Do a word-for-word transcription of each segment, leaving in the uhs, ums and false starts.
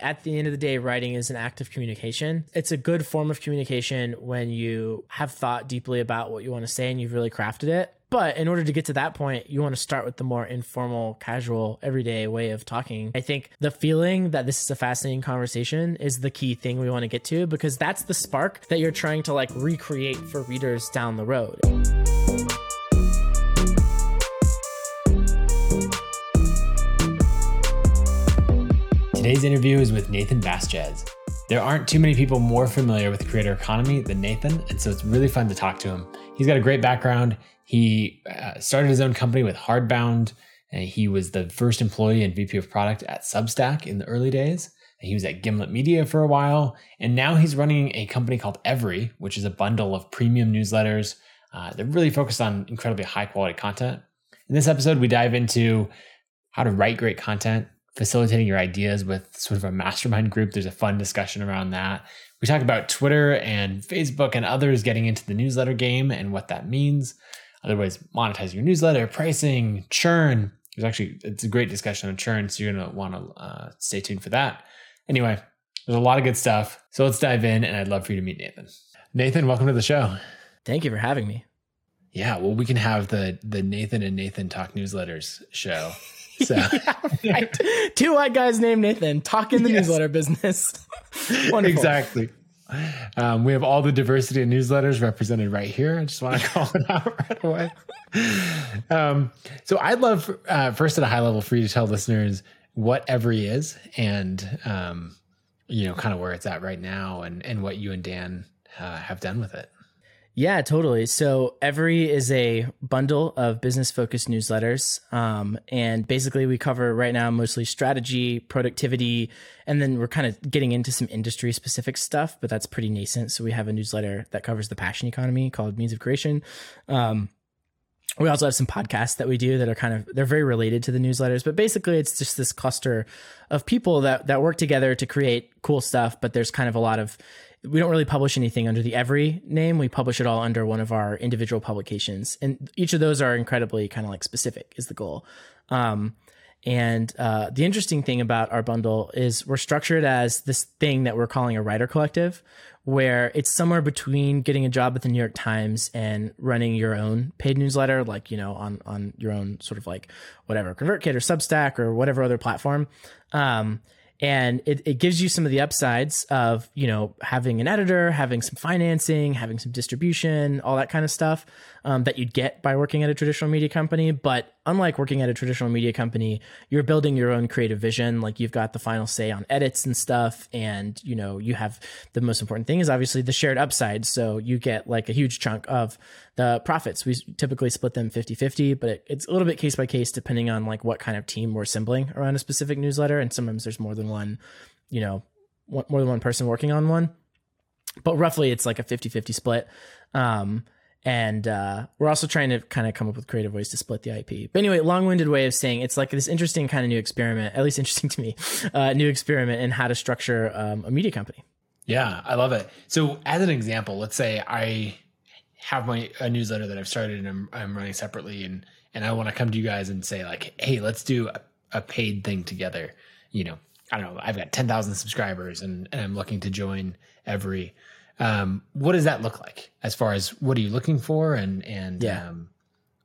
At the end of the day, writing is an act of communication. It's a good form of communication when you have thought deeply about what you want to say and you've really crafted it. But in order to get to that point, you want to start with the more informal, casual, everyday way of talking. I think the feeling that this is a fascinating conversation is the key thing we want to get to, because that's the spark that you're trying to like recreate for readers down the road. Today's interview is with Nathan Baschez. There aren't too many people more familiar with creator economy than Nathan, and so it's really fun to talk to him. He's got a great background. He uh, started his own company with Hardbound, and he was the first employee and V P of product at Substack in the early days. And he was at Gimlet Media for a while, and now he's running a company called Every, which is a bundle of premium newsletters. Uh, they're really focused on incredibly high-quality content. In this episode, we dive into how to write great content, facilitating your ideas with sort of a mastermind group. There's a fun discussion around that. We talk about Twitter and Facebook and others getting into the newsletter game and what that means. Other ways, monetize your newsletter, pricing, churn. There's actually, it's a great discussion on churn, so you're going to want to uh, stay tuned for that. Anyway, there's a lot of good stuff. So let's dive in, and I'd love for you to meet Nathan. Nathan, welcome to the show. Thank you for having me. Yeah, well, we can have the the Nathan and Nathan Talk Newsletters show. So yeah, right. Two white guys named Nathan talk in the yes. newsletter business. Exactly. Um, we have all the diversity in newsletters represented right here. I just want to call it out right away. Um, so I'd love, uh, first at a high level, for you to tell listeners what Every is, and um, you know, kind of where it's at right now, and and what you and Dan uh, have done with it. Yeah, totally. So Every is a bundle of business-focused newsletters. Um, and basically we cover right now mostly strategy, productivity, and then we're kind of getting into some industry-specific stuff, but that's pretty nascent. So we have a newsletter that covers the passion economy called Means of Creation. Um, we also have some podcasts that we do that are kind of, they're very related to the newsletters, but basically it's just this cluster of people that that work together to create cool stuff, but there's kind of a lot of, we don't really publish anything under the Every name. We publish it all under one of our individual publications. And each of those are incredibly kind of like specific is the goal. Um, and uh, the interesting thing about our bundle is we're structured as this thing that we're calling a writer collective, where it's somewhere between getting a job at the New York Times and running your own paid newsletter, like, you know, on, on your own sort of like whatever, ConvertKit or Substack or whatever other platform. Um, And it, it gives you some of the upsides of, you know, having an editor, having some financing, having some distribution, all that kind of stuff um, that you'd get by working at a traditional media company. But unlike working at a traditional media company, you're building your own creative vision. Like you've got the final say on edits and stuff. And, you know, you have the most important thing is obviously the shared upside. So you get like a huge chunk of the profits. We typically split them fifty-fifty, but it, it's a little bit case by case depending on like what kind of team we're assembling around a specific newsletter. And sometimes there's more than one, you know, one, more than one person working on one, but roughly it's like a fifty-fifty split. Um, and, uh, we're also trying to kind of come up with creative ways to split the I P, but anyway, long-winded way of saying it's like this interesting kind of new experiment, at least interesting to me, uh, new experiment in how to structure, um, a media company. Yeah. I love it. So as an example, let's say I have my a newsletter that I've started and I'm, I'm running separately, and, and I want to come to you guys and say like, hey, let's do a, a paid thing together. You know, I don't know, I've got ten thousand subscribers and, and I'm looking to join Every. Um, what does that look like as far as what are you looking for? And, and, yeah. um,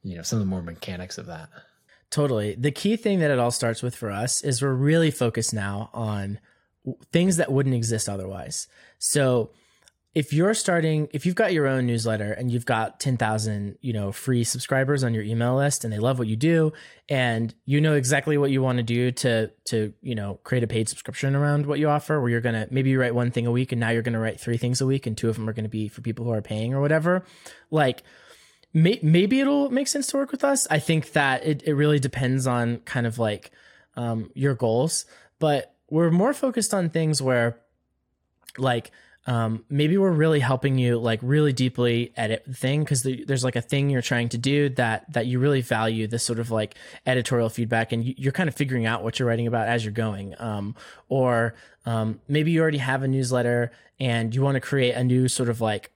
you know, some of the more mechanics of that. Totally. The key thing that it all starts with for us is we're really focused now on things that wouldn't exist otherwise. So if you're starting, if you've got your own newsletter and you've got ten thousand, you know, free subscribers on your email list and they love what you do and you know exactly what you want to do to, to, you know, create a paid subscription around what you offer, where you're going to, maybe you write one thing a week and now you're going to write three things a week and two of them are going to be for people who are paying or whatever. Like may, maybe it'll make sense to work with us. I think that it, it really depends on kind of like um, your goals, but we're more focused on things where like, Um, maybe we're really helping you like really deeply edit the thing. Cause the, there's like a thing you're trying to do that, that you really value this sort of like editorial feedback and you, you're kind of figuring out what you're writing about as you're going. Um, or, um, maybe you already have a newsletter and you want to create a new sort of like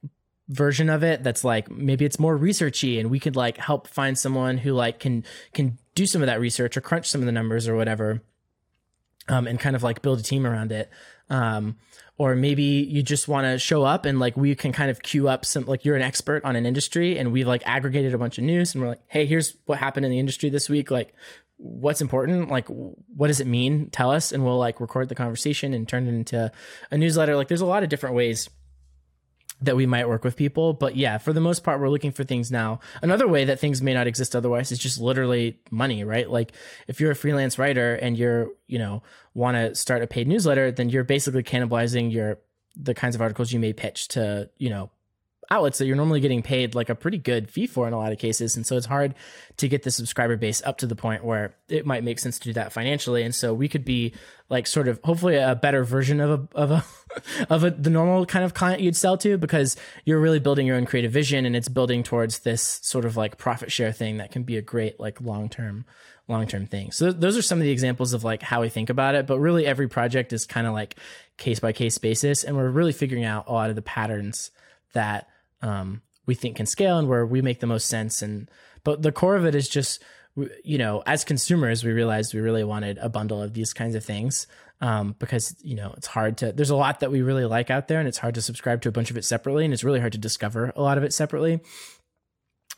version of it. That's like, maybe it's more researchy and we could like help find someone who like can, can do some of that research or crunch some of the numbers or whatever. um, and kind of like build a team around it. Um, or maybe you just want to show up and like, we can kind of queue up some, like you're an expert on an industry and we've like aggregated a bunch of news and we're like, hey, here's what happened in the industry this week. Like what's important? Like, what does it mean? Tell us. And we'll like record the conversation and turn it into a newsletter. Like there's a lot of different ways that we might work with people, but yeah, for the most part, we're looking for things now. Another way that things may not exist otherwise is just literally money, right? Like if you're a freelance writer and you're, you know, want to start a paid newsletter, then you're basically cannibalizing your, the kinds of articles you may pitch to, you know, outlets that you're normally getting paid like a pretty good fee for in a lot of cases. And so it's hard to get the subscriber base up to the point where it might make sense to do that financially. And so we could be like sort of hopefully a better version of a, of a, of a, the normal kind of client you'd sell to, because you're really building your own creative vision and it's building towards this sort of like profit share thing that can be a great, like long-term, long-term thing. So th- those are some of the examples of like how we think about it, but really every project is kind of like case by case basis. And we're really figuring out a lot of the patterns that, um, we think can scale and where we make the most sense. And, but the core of it is just, you know, as consumers, we realized we really wanted a bundle of these kinds of things. Um, because you know, it's hard to, there's a lot that we really like out there and it's hard to subscribe to a bunch of it separately. And it's really hard to discover a lot of it separately.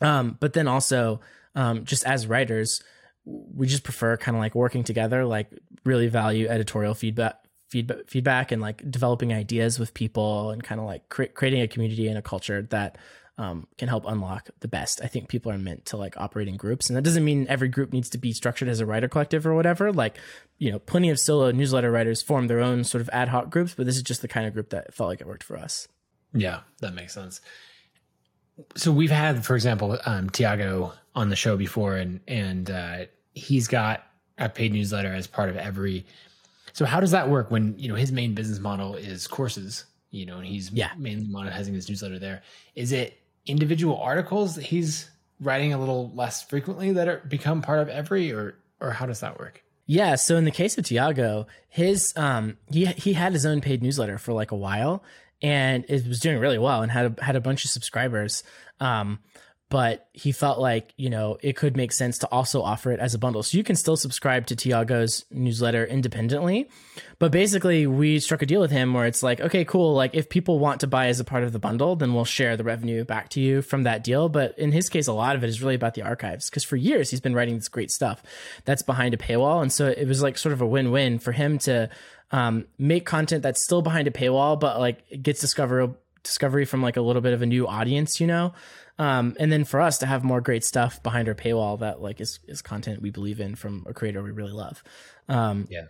Um, but then also, um, just as writers, we just prefer kind of like working together, like really value editorial feedback, Feedback, feedback, and like developing ideas with people, and kind of like cre- creating a community and a culture that um, can help unlock the best. I think people are meant to like operate in groups, and that doesn't mean every group needs to be structured as a writer collective or whatever. Like, you know, plenty of solo newsletter writers form their own sort of ad hoc groups, but this is just the kind of group that felt like it worked for us. Yeah, that makes sense. So we've had, for example, um, Tiago on the show before, and and uh, he's got a paid newsletter as part of Every. So how does that work when, you know, his main business model is courses, you know, and he's yeah. mainly monetizing his newsletter there. Is it individual articles that he's writing a little less frequently that are become part of Every, or, or how does that work? Yeah. So in the case of Tiago, his, um, he, he had his own paid newsletter for like a while and it was doing really well and had a, had a bunch of subscribers. Um, But he felt like, you know, it could make sense to also offer it as a bundle. So you can still subscribe to Tiago's newsletter independently. But basically, we struck a deal with him where it's like, okay, cool. Like, if people want to buy as a part of the bundle, then we'll share the revenue back to you from that deal. But in his case, a lot of it is really about the archives, because for years he's been writing this great stuff that's behind a paywall. And so it was like sort of a win-win for him to um, make content that's still behind a paywall, but like it gets discover- discovery from like a little bit of a new audience, you know? Um, and then for us to have more great stuff behind our paywall that like is, is content we believe in from a creator we really love. Um, yeah.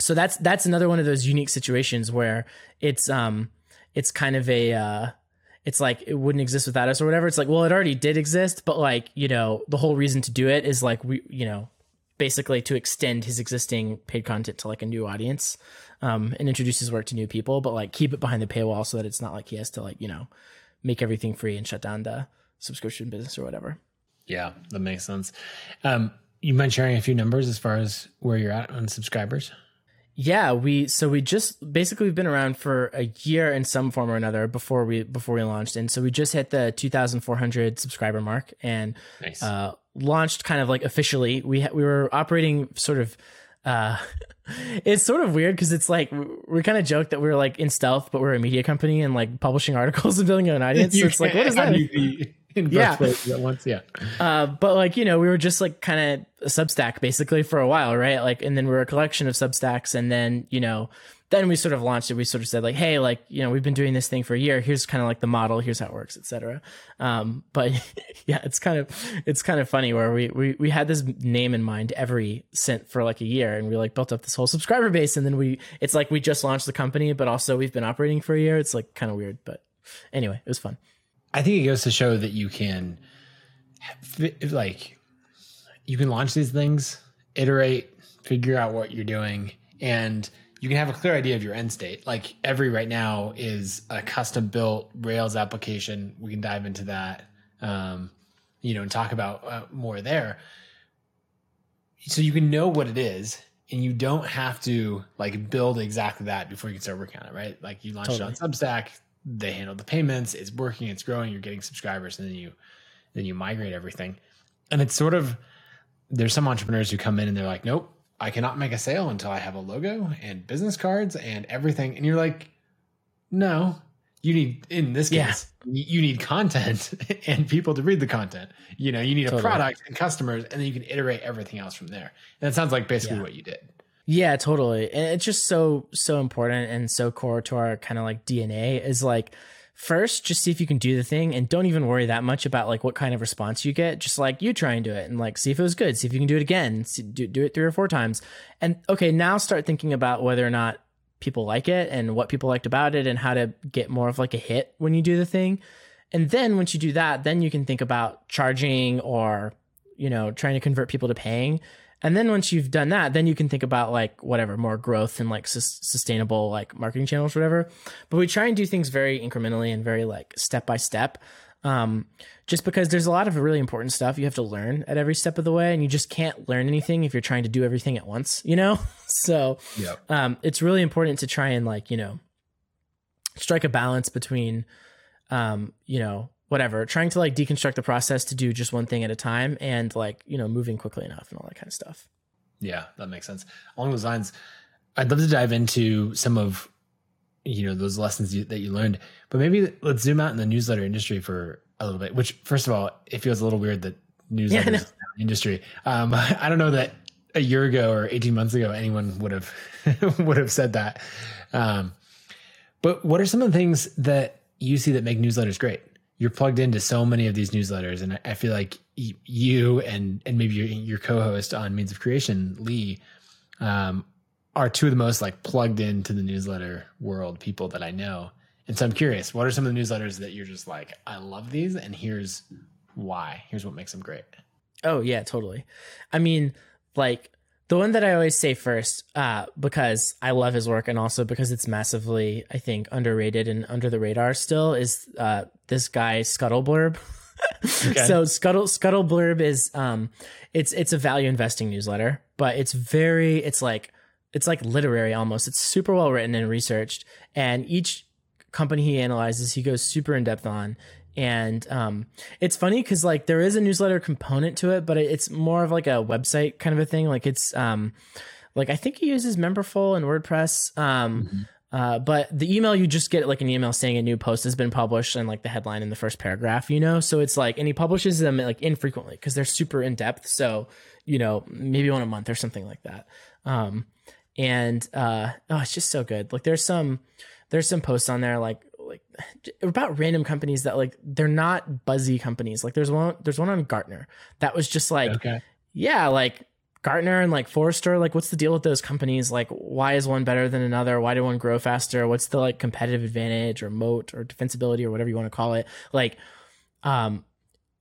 So that's, that's another one of those unique situations where it's, um, it's kind of a, uh, it's like, it wouldn't exist without us or whatever. It's like, well, it already did exist, but like, you know, the whole reason to do it is like, we, you know, basically to extend his existing paid content to like a new audience, um, and introduce his work to new people, but like keep it behind the paywall so that it's not like he has to like, you know, make everything free and shut down the subscription business or whatever. Yeah, that makes sense. Um, you mind sharing a few numbers as far as where you're at on subscribers? Yeah, we so we just basically we've been around for a year in some form or another before we before we launched, and so we just hit the two thousand four hundred subscriber mark and nice. uh, launched kind of like officially. We ha- we were operating sort of. Uh, it's sort of weird because it's like we kind of joke that we're like in stealth, but we're a media company and like publishing articles and building an audience. So it's like, what is that? In yeah. At once, yeah. Uh, but like, you know, we were just like kind of a Substack basically for a while, right? Like, and then we were a collection of Substacks, and then, you know, then we sort of launched it. We sort of said like, hey, like, you know, we've been doing this thing for a year. Here's kind of like the model. Here's how it works, et cetera. Um, but yeah, it's kind of, it's kind of funny where we, we, we had this name in mind Every sent for like a year, and we like built up this whole subscriber base. And then we, it's like, we just launched the company, but also we've been operating for a year. It's like kind of weird, but anyway, it was fun. I think it goes to show that you can like, you can launch these things, iterate, figure out what you're doing, and you can have a clear idea of your end state. Like Every right now is a custom built Rails application. We can dive into that, um, you know, and talk about uh, more there. So you can know what it is, and you don't have to like build exactly that before you can start working on it, right? Like you launch totally. It on Substack, they handle the payments, it's working, it's growing, you're getting subscribers, and then you, then you migrate everything. And it's sort of, there's some entrepreneurs who come in and they're like, nope, I cannot make a sale until I have a logo and business cards and everything. And you're like, no, you need, in this case, yeah. you need content and people to read the content. You know, you need totally. a product and customers, and then you can iterate everything else from there. And it sounds like basically yeah. what you did. Yeah, totally. And it's just so, so important and so core to our kind of like D N A is like, first, just see if you can do the thing and don't even worry that much about like what kind of response you get. Just like you try and do it and like, see if it was good. See if you can do it again, see, do, do it three or four times. And okay, now start thinking about whether or not people like it and what people liked about it and how to get more of like a hit when you do the thing. And then once you do that, then you can think about charging or, you know, trying to convert people to paying. And then once you've done that, then you can think about like whatever, more growth and like sus- sustainable like marketing channels, or whatever. But we try and do things very incrementally and very like step by step, um, just because there's a lot of really important stuff you have to learn at every step of the way. And you just can't learn anything if you're trying to do everything at once, you know? So yep. um, it's really important to try and like, you know, strike a balance between, um, you know, whatever, trying to like deconstruct the process to do just one thing at a time and like, you know, moving quickly enough and all that kind of stuff. Yeah, that makes sense. Along those lines, I'd love to dive into some of, you know, those lessons you, that you learned, but maybe let's zoom out in the newsletter industry for a little bit, which first of all, it feels a little weird that newsletter yeah, industry. Um, I don't know that a year ago or eighteen months ago, anyone would have, would have said that. Um, but what are some of the things that you see that make newsletters great? You're plugged into so many of these newsletters, and I feel like you and and maybe your, your co-host on Means of Creation, Lee, um, are two of the most like plugged into the newsletter world people that I know. And so I'm curious, what are some of the newsletters that you're just like, I love these, and here's why. Here's what makes them great. Oh yeah, totally. I mean, like the one that I always say first, uh, because I love his work and also because it's massively, I think, underrated and under the radar still, is uh, this guy Scuttle Blurb. Okay. So Scuttle Scuttle Blurb is um, it's it's a value investing newsletter, but it's very it's like it's like literary almost. It's super well written and researched, and each company he analyzes, he goes super in depth on. And um, it's funny because like there is a newsletter component to it, but it's more of like a website kind of a thing. Like it's um, like I think he uses Memberful and WordPress. Um, mm-hmm. uh, but the email, you just get like an email saying a new post has been published and like the headline in the first paragraph, you know? So it's like, and he publishes them like infrequently because they're super in depth. So, you know, maybe one a month or something like that. Um, and uh, oh, it's just so good. Like there's some, there's some posts on there like, like about random companies that like they're not buzzy companies. Like there's one there's one on Gartner that was just like okay. yeah like Gartner and like Forrester, like what's the deal with those companies? Like why is one better than another? Why do one grow faster? What's the like competitive advantage or moat or defensibility or whatever you want to call it? Like um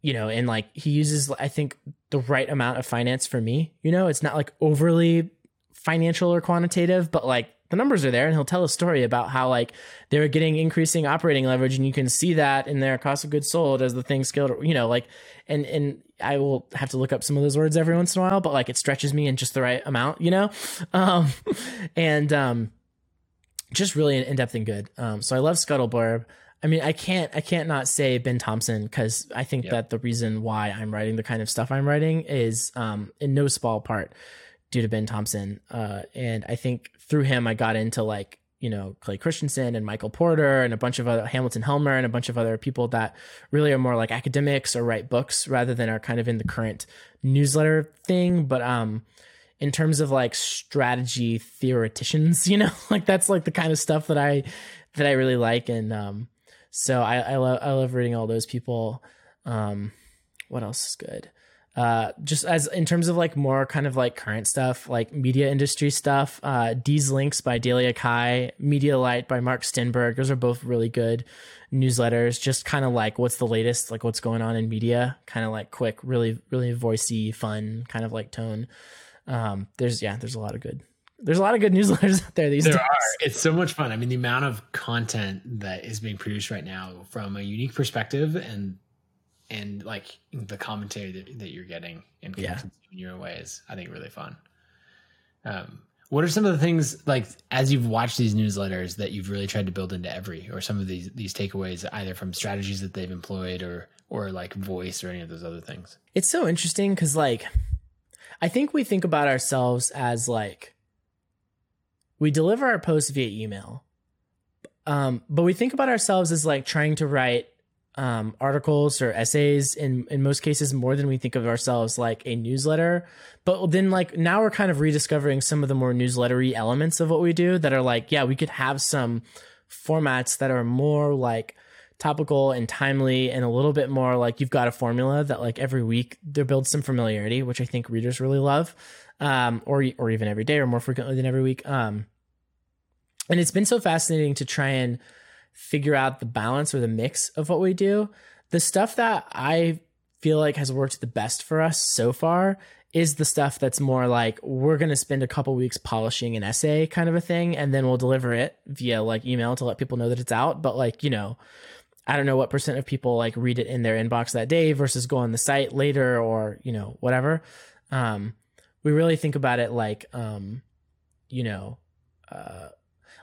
you know, and like he uses I think the right amount of finance for me, you know? It's not like overly financial or quantitative, but like the numbers are there, and he'll tell a story about how like they're getting increasing operating leverage, and you can see that in their cost of goods sold as the thing scaled, you know, like, and, and I will have to look up some of those words every once in a while, but like it stretches me in just the right amount, you know? Um, and, um, just really in depth and good. Um, so I love Scuttle Blurb. I mean, I can't, I can't not say Ben Thompson, cause I think yep. that the reason why I'm writing the kind of stuff I'm writing is, um, in no small part due to Ben Thompson. Uh, and I think through him, I got into like, you know, Clay Christensen and Michael Porter and a bunch of other Hamilton Helmer and a bunch of other people that really are more like academics or write books rather than are kind of in the current newsletter thing. But, um, in terms of like strategy theoreticians, you know, like that's like the kind of stuff that I, that I really like. And, um, so I, I love, I love reading all those people. Um, what else is good? Uh, just as in terms of like more kind of like current stuff, like media industry stuff, uh, Deez Links by Delia Kai, Media Light by Mark Stenberg. Those are both really good newsletters. Just kind of like what's the latest, like what's going on in media, kind of like quick, really, really voicey, fun kind of like tone. Um, there's, yeah, there's a lot of good, there's a lot of good newsletters out there these days. There are. It's so much fun. I mean, the amount of content that is being produced right now from a unique perspective and and like the commentary that, that you're getting and yeah. in your own ways, I think really fun. Um, what are some of the things like, as you've watched these newsletters that you've really tried to build into Every, or some of these, these takeaways either from strategies that they've employed or, or like voice or any of those other things? It's so interesting. Cause like, I think we think about ourselves as like, we deliver our posts via email, um, but we think about ourselves as like trying to write um, articles or essays in, in most cases more than we think of ourselves like a newsletter. But then like now we're kind of rediscovering some of the more newslettery elements of what we do that are like, yeah, we could have some formats that are more like topical and timely and a little bit more like you've got a formula that like every week there builds some familiarity, which I think readers really love, um, or, or even every day or more frequently than every week. Um, and it's been so fascinating to try and figure out the balance or the mix of what we do. The stuff that I feel like has worked the best for us so far is the stuff that's more like we're going to spend a couple weeks polishing an essay kind of a thing, and then we'll deliver it via like email to let people know that it's out. But like, you know, I don't know what percent of people like read it in their inbox that day versus go on the site later or, you know, whatever. Um, we really think about it like, um, you know, uh,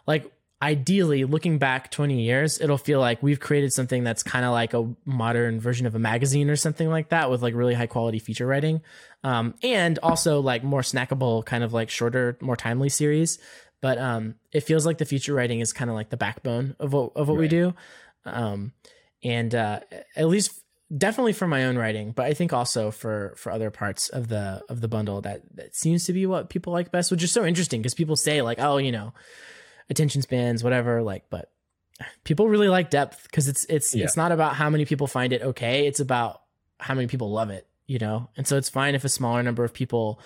like ideally looking back twenty years, it'll feel like we've created something that's kind of like a modern version of a magazine or something like that with like really high quality feature writing. Um, and also like more snackable, kind of like shorter, more timely series. But um, it feels like the feature writing is kind of like the backbone of what, of what right. we do. Um, and, uh, at least definitely for my own writing, but I think also for, for other parts of the, of the bundle that, that seems to be what people like best, which is so interesting because people say like, oh, you know, attention spans, whatever, like, but people really like depth because it's, it's, yeah. it's not about how many people find it okay. It's about how many people love it, you know? And so it's fine if a smaller number of people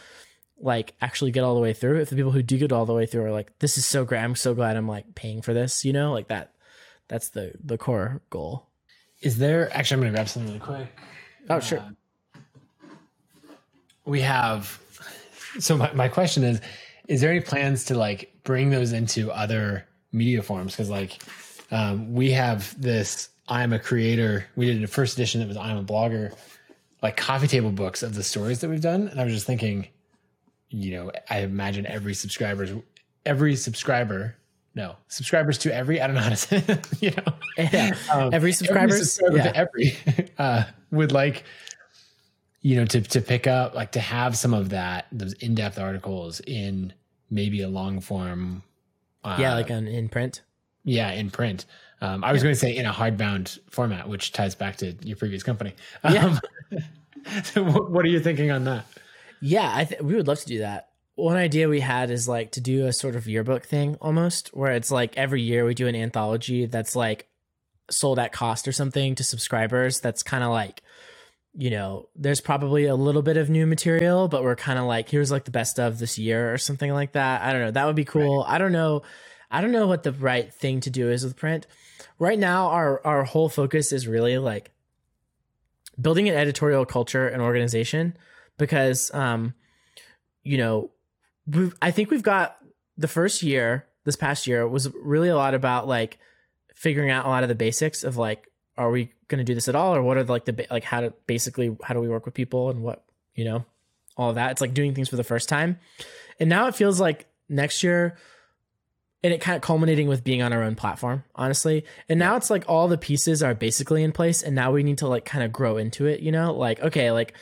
like actually get all the way through. If the people who do get all the way through are like, this is so great. I'm so glad I'm like paying for this, you know, like that. That's the, the core goal. Is there... Actually, I'm going to grab something really quick. Oh, uh, sure. We have... So my, my question is, is there any plans to like bring those into other media forms? Because like um, we have this I'm a creator. We did a first edition that was I'm a blogger, like coffee table books of the stories that we've done. And I was just thinking, you know, I imagine every subscriber's... Every subscriber... No, subscribers to every, I don't know how to say it, you know, yeah. um, every subscribers every, subscriber yeah. to every uh, would like, you know, to, to pick up, like to have some of that, those in-depth articles in maybe a long form. Uh, yeah. Like an in print. Yeah. In print. Um, I was yeah. going to say in a hardbound format, which ties back to your previous company. Um, yeah. So what, what are you thinking on that? Yeah, I th- we would love to do that. One idea we had is like to do a sort of yearbook thing almost where it's like every year we do an anthology that's like sold at cost or something to subscribers. That's kind of like, you know, there's probably a little bit of new material, but we're kind of like, here's like the best of this year or something like that. I don't know. That would be cool. Right. I don't know. I don't know what the right thing to do is with print right now. Our, our whole focus is really like building an editorial culture and organization because, um, you know, We've, I think we've got the first year, this past year was really a lot about like figuring out a lot of the basics of like, are we going to do this at all? Or what are like the, like how to basically, how do we work with people and what, you know, all of that. It's like doing things for the first time. And now it feels like next year and it kind of culminating with being on our own platform, honestly. And now it's like all the pieces are basically in place. And now we need to like kind of grow into it, you know, like, okay, like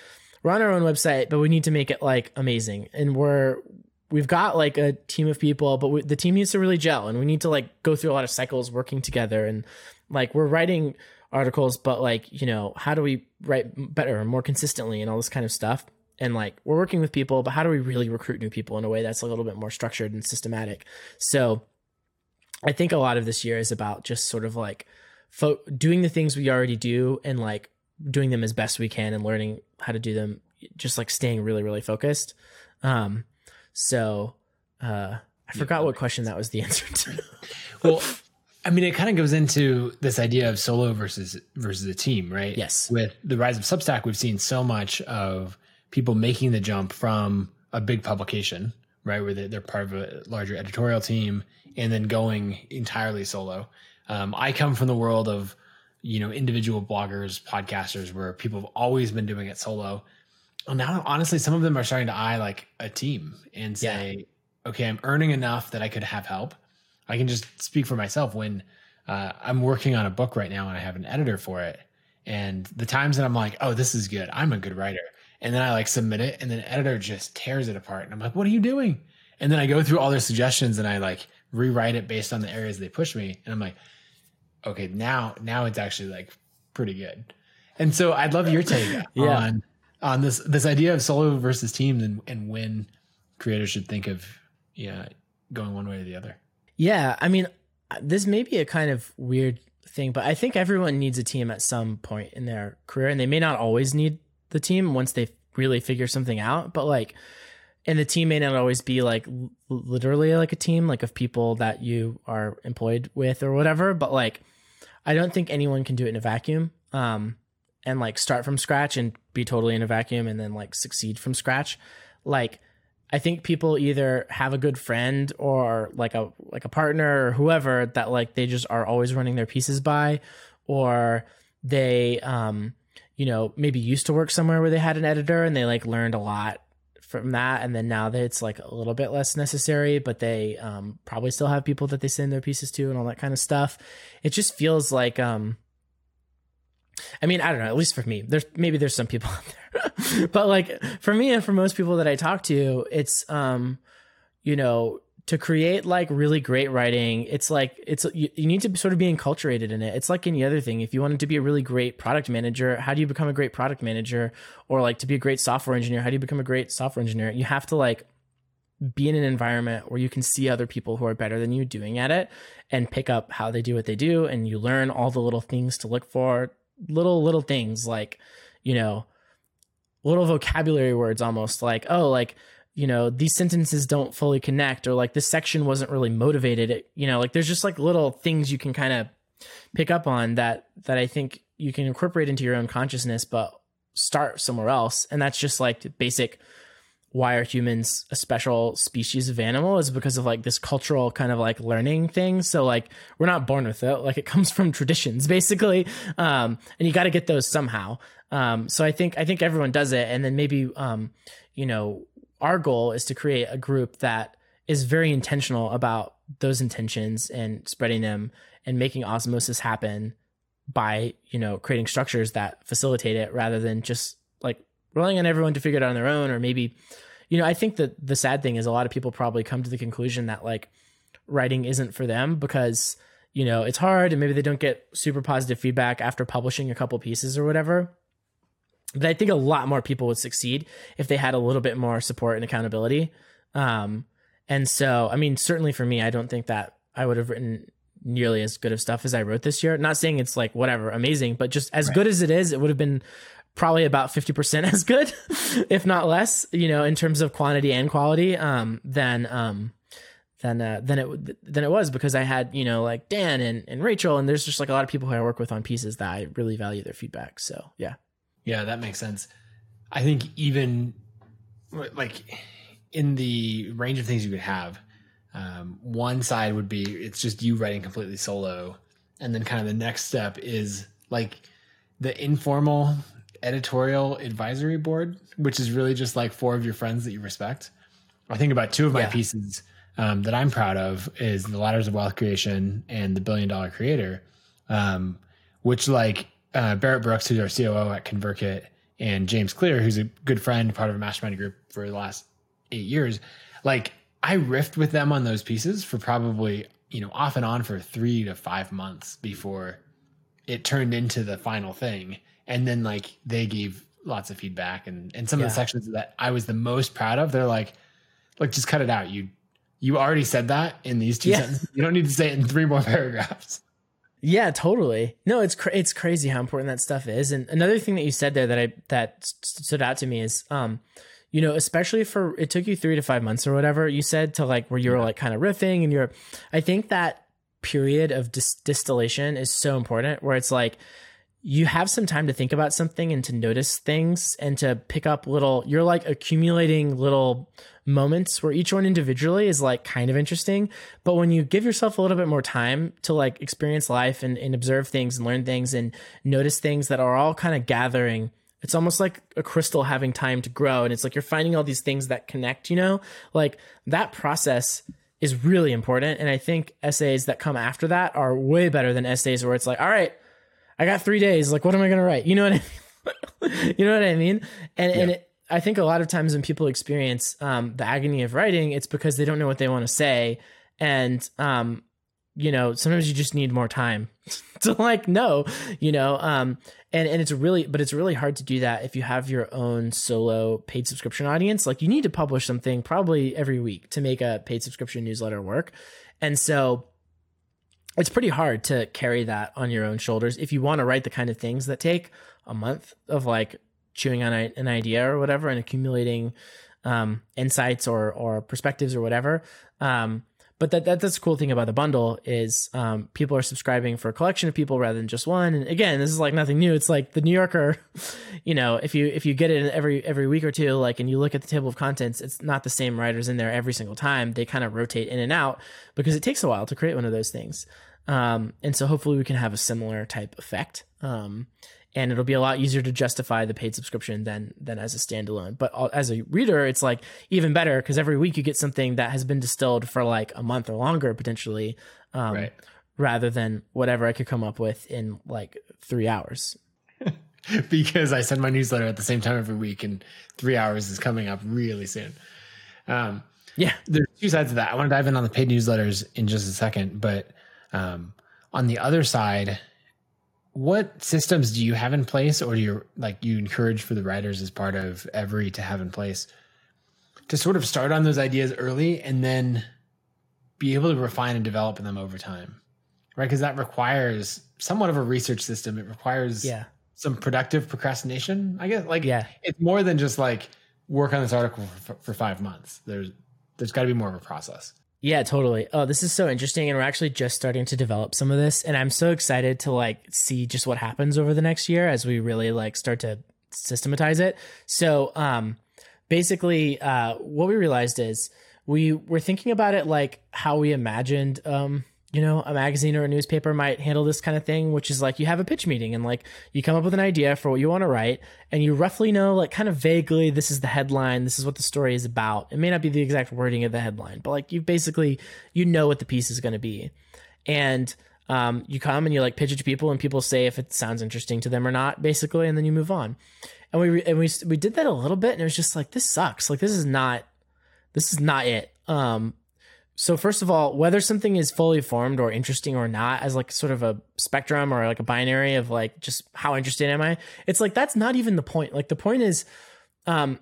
we're on our own website, but we need to make it like amazing. And we're, We've got like a team of people, but we, the team needs to really gel and we need to like go through a lot of cycles working together. And like, we're writing articles, but like, you know, how do we write better and more consistently and all this kind of stuff? And like, we're working with people, but how do we really recruit new people in a way that's a little bit more structured and systematic? So I think a lot of this year is about just sort of like fo- doing the things we already do and like doing them as best we can and learning how to do them, just like staying really, really focused. Um, So uh, I forgot what question that was the answer to. Well, I mean, it kind of goes into this idea of solo versus versus a team, right? Yes. With the rise of Substack, we've seen so much of people making the jump from a big publication, right, where they're part of a larger editorial team and then going entirely solo. Um, I come from the world of, you know, individual bloggers, podcasters, where people have always been doing it solo. Well, now, honestly, some of them are starting to eye like a team and say, yeah. okay, I'm earning enough that I could have help. I can just speak for myself when uh, I'm working on a book right now and I have an editor for it. And the times that I'm like, oh, this is good. I'm a good writer. And then I like submit it, and then editor just tears it apart. And I'm like, what are you doing? And then I go through all their suggestions and I like rewrite it based on the areas they push me. And I'm like, okay, now, now it's actually like pretty good. And so I'd love your take yeah. on, on this, this idea of solo versus teams, and, and when creators should think of, yeah, going one way or the other. Yeah. I mean, this may be a kind of weird thing, but I think everyone needs a team at some point in their career, and they may not always need the team once they really figure something out, but like, and the team may not always be like literally like a team, like of people that you are employed with or whatever. But like, I don't think anyone can do it in a vacuum, um, and like start from scratch and be totally in a vacuum and then like succeed from scratch. Like, I think people either have a good friend or like a, like a partner or whoever that like, they just are always running their pieces by, or they, um, you know, maybe used to work somewhere where they had an editor and they like learned a lot from that, and then now that it's like a little bit less necessary, but they um probably still have people that they send their pieces to and all that kind of stuff. It just feels like um I mean, I don't know, at least for me, there's maybe there's some people out there but like for me and for most people that I talk to, it's um you know, to create like really great writing, it's like it's you, you need to sort of be enculturated in it. It's like any other thing. If you wanted to be a really great product manager, how do you become a great product manager? Or like to be a great software engineer, how do you become a great software engineer? You have to like be in an environment where you can see other people who are better than you doing at it and pick up how they do what they do, and you learn all the little things to look for, little little things like, you know, little vocabulary words almost, like, oh, like, you know, these sentences don't fully connect, or like this section wasn't really motivated. It, you know, like there's just like little things you can kind of pick up on that, that I think you can incorporate into your own consciousness, but start somewhere else. And that's just like basic. Why are humans a special species of animal is because of like this cultural kind of like learning thing. So like, we're not born with it. Like it comes from traditions basically. Um, and you got to get those somehow. Um, so I think, I think everyone does it. And then maybe, um, you know, our goal is to create a group that is very intentional about those intentions and spreading them and making osmosis happen by, you know, creating structures that facilitate it rather than just like relying on everyone to figure it out on their own. Or maybe, you know, I think that the sad thing is a lot of people probably come to the conclusion that like writing isn't for them because, you know, it's hard, and maybe they don't get super positive feedback after publishing a couple pieces or whatever. But I think a lot more people would succeed if they had a little bit more support and accountability. Um, and so, I mean, certainly for me, I don't think that I would have written nearly as good of stuff as I wrote this year. Not saying it's like, whatever, amazing, but just as right. good as it is, it would have been probably about fifty percent as good, if not less, you know, in terms of quantity and quality, um, than, um, than, uh, than it, than it was, because I had, you know, like Dan and, and Rachel, and there's just like a lot of people who I work with on pieces that I really value their feedback. So, yeah. Yeah, that makes sense. I think even like in the range of things you could have, um, one side would be it's just you writing completely solo. And then kind of the next step is like the informal editorial advisory board, which is really just like four of your friends that you respect. I think about two of my yeah. pieces um, that I'm proud of is The Ladders of Wealth Creation and The Billion Dollar Creator, um, which like, Uh, Barrett Brooks, who's our C O O at ConvertKit, and James Clear, who's a good friend, part of a mastermind group for the last eight years. Like I riffed with them on those pieces for probably, you know, off and on for three to five months before it turned into the final thing. And then like they gave lots of feedback, and, and some yeah. of the sections that I was the most proud of, they're like, look, just cut it out. You, you already said that in these two yeah. sentences. You don't need to say it in three more paragraphs. Yeah, totally. No, it's cra- it's crazy how important that stuff is. And another thing that you said there that I that st- stood out to me is, um, you know, especially for it took you three to five months or whatever you said to like where you were like kind of riffing and you're. I think that period of dis- distillation is so important, where it's like you have some time to think about something and to notice things and to pick up little. You're like accumulating little moments where each one individually is like kind of interesting, but when you give yourself a little bit more time to like experience life and, and observe things and learn things and notice things that are all kind of gathering, it's almost like a crystal having time to grow. And it's like, you're finding all these things that connect, you know, like that process is really important. And I think essays that come after that are way better than essays where it's like, all right, I got three days. Like, what am I going to write? You know what I mean? you know what I mean? And, yeah. and it, I think a lot of times when people experience um, the agony of writing, it's because they don't know what they want to say. And, um, you know, sometimes you just need more time to like, know, you know, um, and, and it's really, but it's really hard to do that if you have your own solo paid subscription audience. Like you need to publish something probably every week to make a paid subscription newsletter work. And so it's pretty hard to carry that on your own shoulders if you want to write the kind of things that take a month of like chewing on an idea or whatever and accumulating um, insights or or perspectives or whatever. Um, but that, that that's the cool thing about the bundle is um, people are subscribing for a collection of people rather than just one. And again, this is like nothing new. It's like the New Yorker, you know, if you if you get it every every week or two, like, and you look at the table of contents, it's not the same writers in there every single time. They kind of rotate in and out because it takes a while to create one of those things. Um, and so hopefully we can have a similar type effect. Um, And it'll be a lot easier to justify the paid subscription than than as a standalone. But as a reader, it's like even better because every week you get something that has been distilled for like a month or longer potentially, um, right. rather than whatever I could come up with in like three hours. Because I send my newsletter at the same time every week, and three hours is coming up really soon. Um, yeah, there's two sides of that. I want to dive in on the paid newsletters in just a second, but um, on the other side. What systems do you have in place, or do you like you encourage for the writers as part of Every to have in place to sort of start on those ideas early and then be able to refine and develop them over time, right? Because that requires somewhat of a research system. It requires yeah. some productive procrastination, I guess. Like yeah. it's more than just like work on this article for, for five months. There's there's got to be more of a process. Yeah, totally. Oh, this is so interesting. And we're actually just starting to develop some of this. And I'm so excited to like see just what happens over the next year as we really like start to systematize it. So um, basically uh, what we realized is we were thinking about it like how we imagined, um, you know, a magazine or a newspaper might handle this kind of thing, which is like you have a pitch meeting and like you come up with an idea for what you want to write. And you roughly know like kind of vaguely, this is the headline. This is what the story is about. It may not be the exact wording of the headline, but like you basically, you know what the piece is going to be. And um, you come and you like pitch it to people and people say if it sounds interesting to them or not, basically. And then you move on. And we and we we did that a little bit. And it was just like, this sucks. Like, this is not this is not it. Um, so first of all, whether something is fully formed or interesting or not, as like sort of a spectrum or like a binary of like just how interested am I, it's like that's not even the point. Like the point is um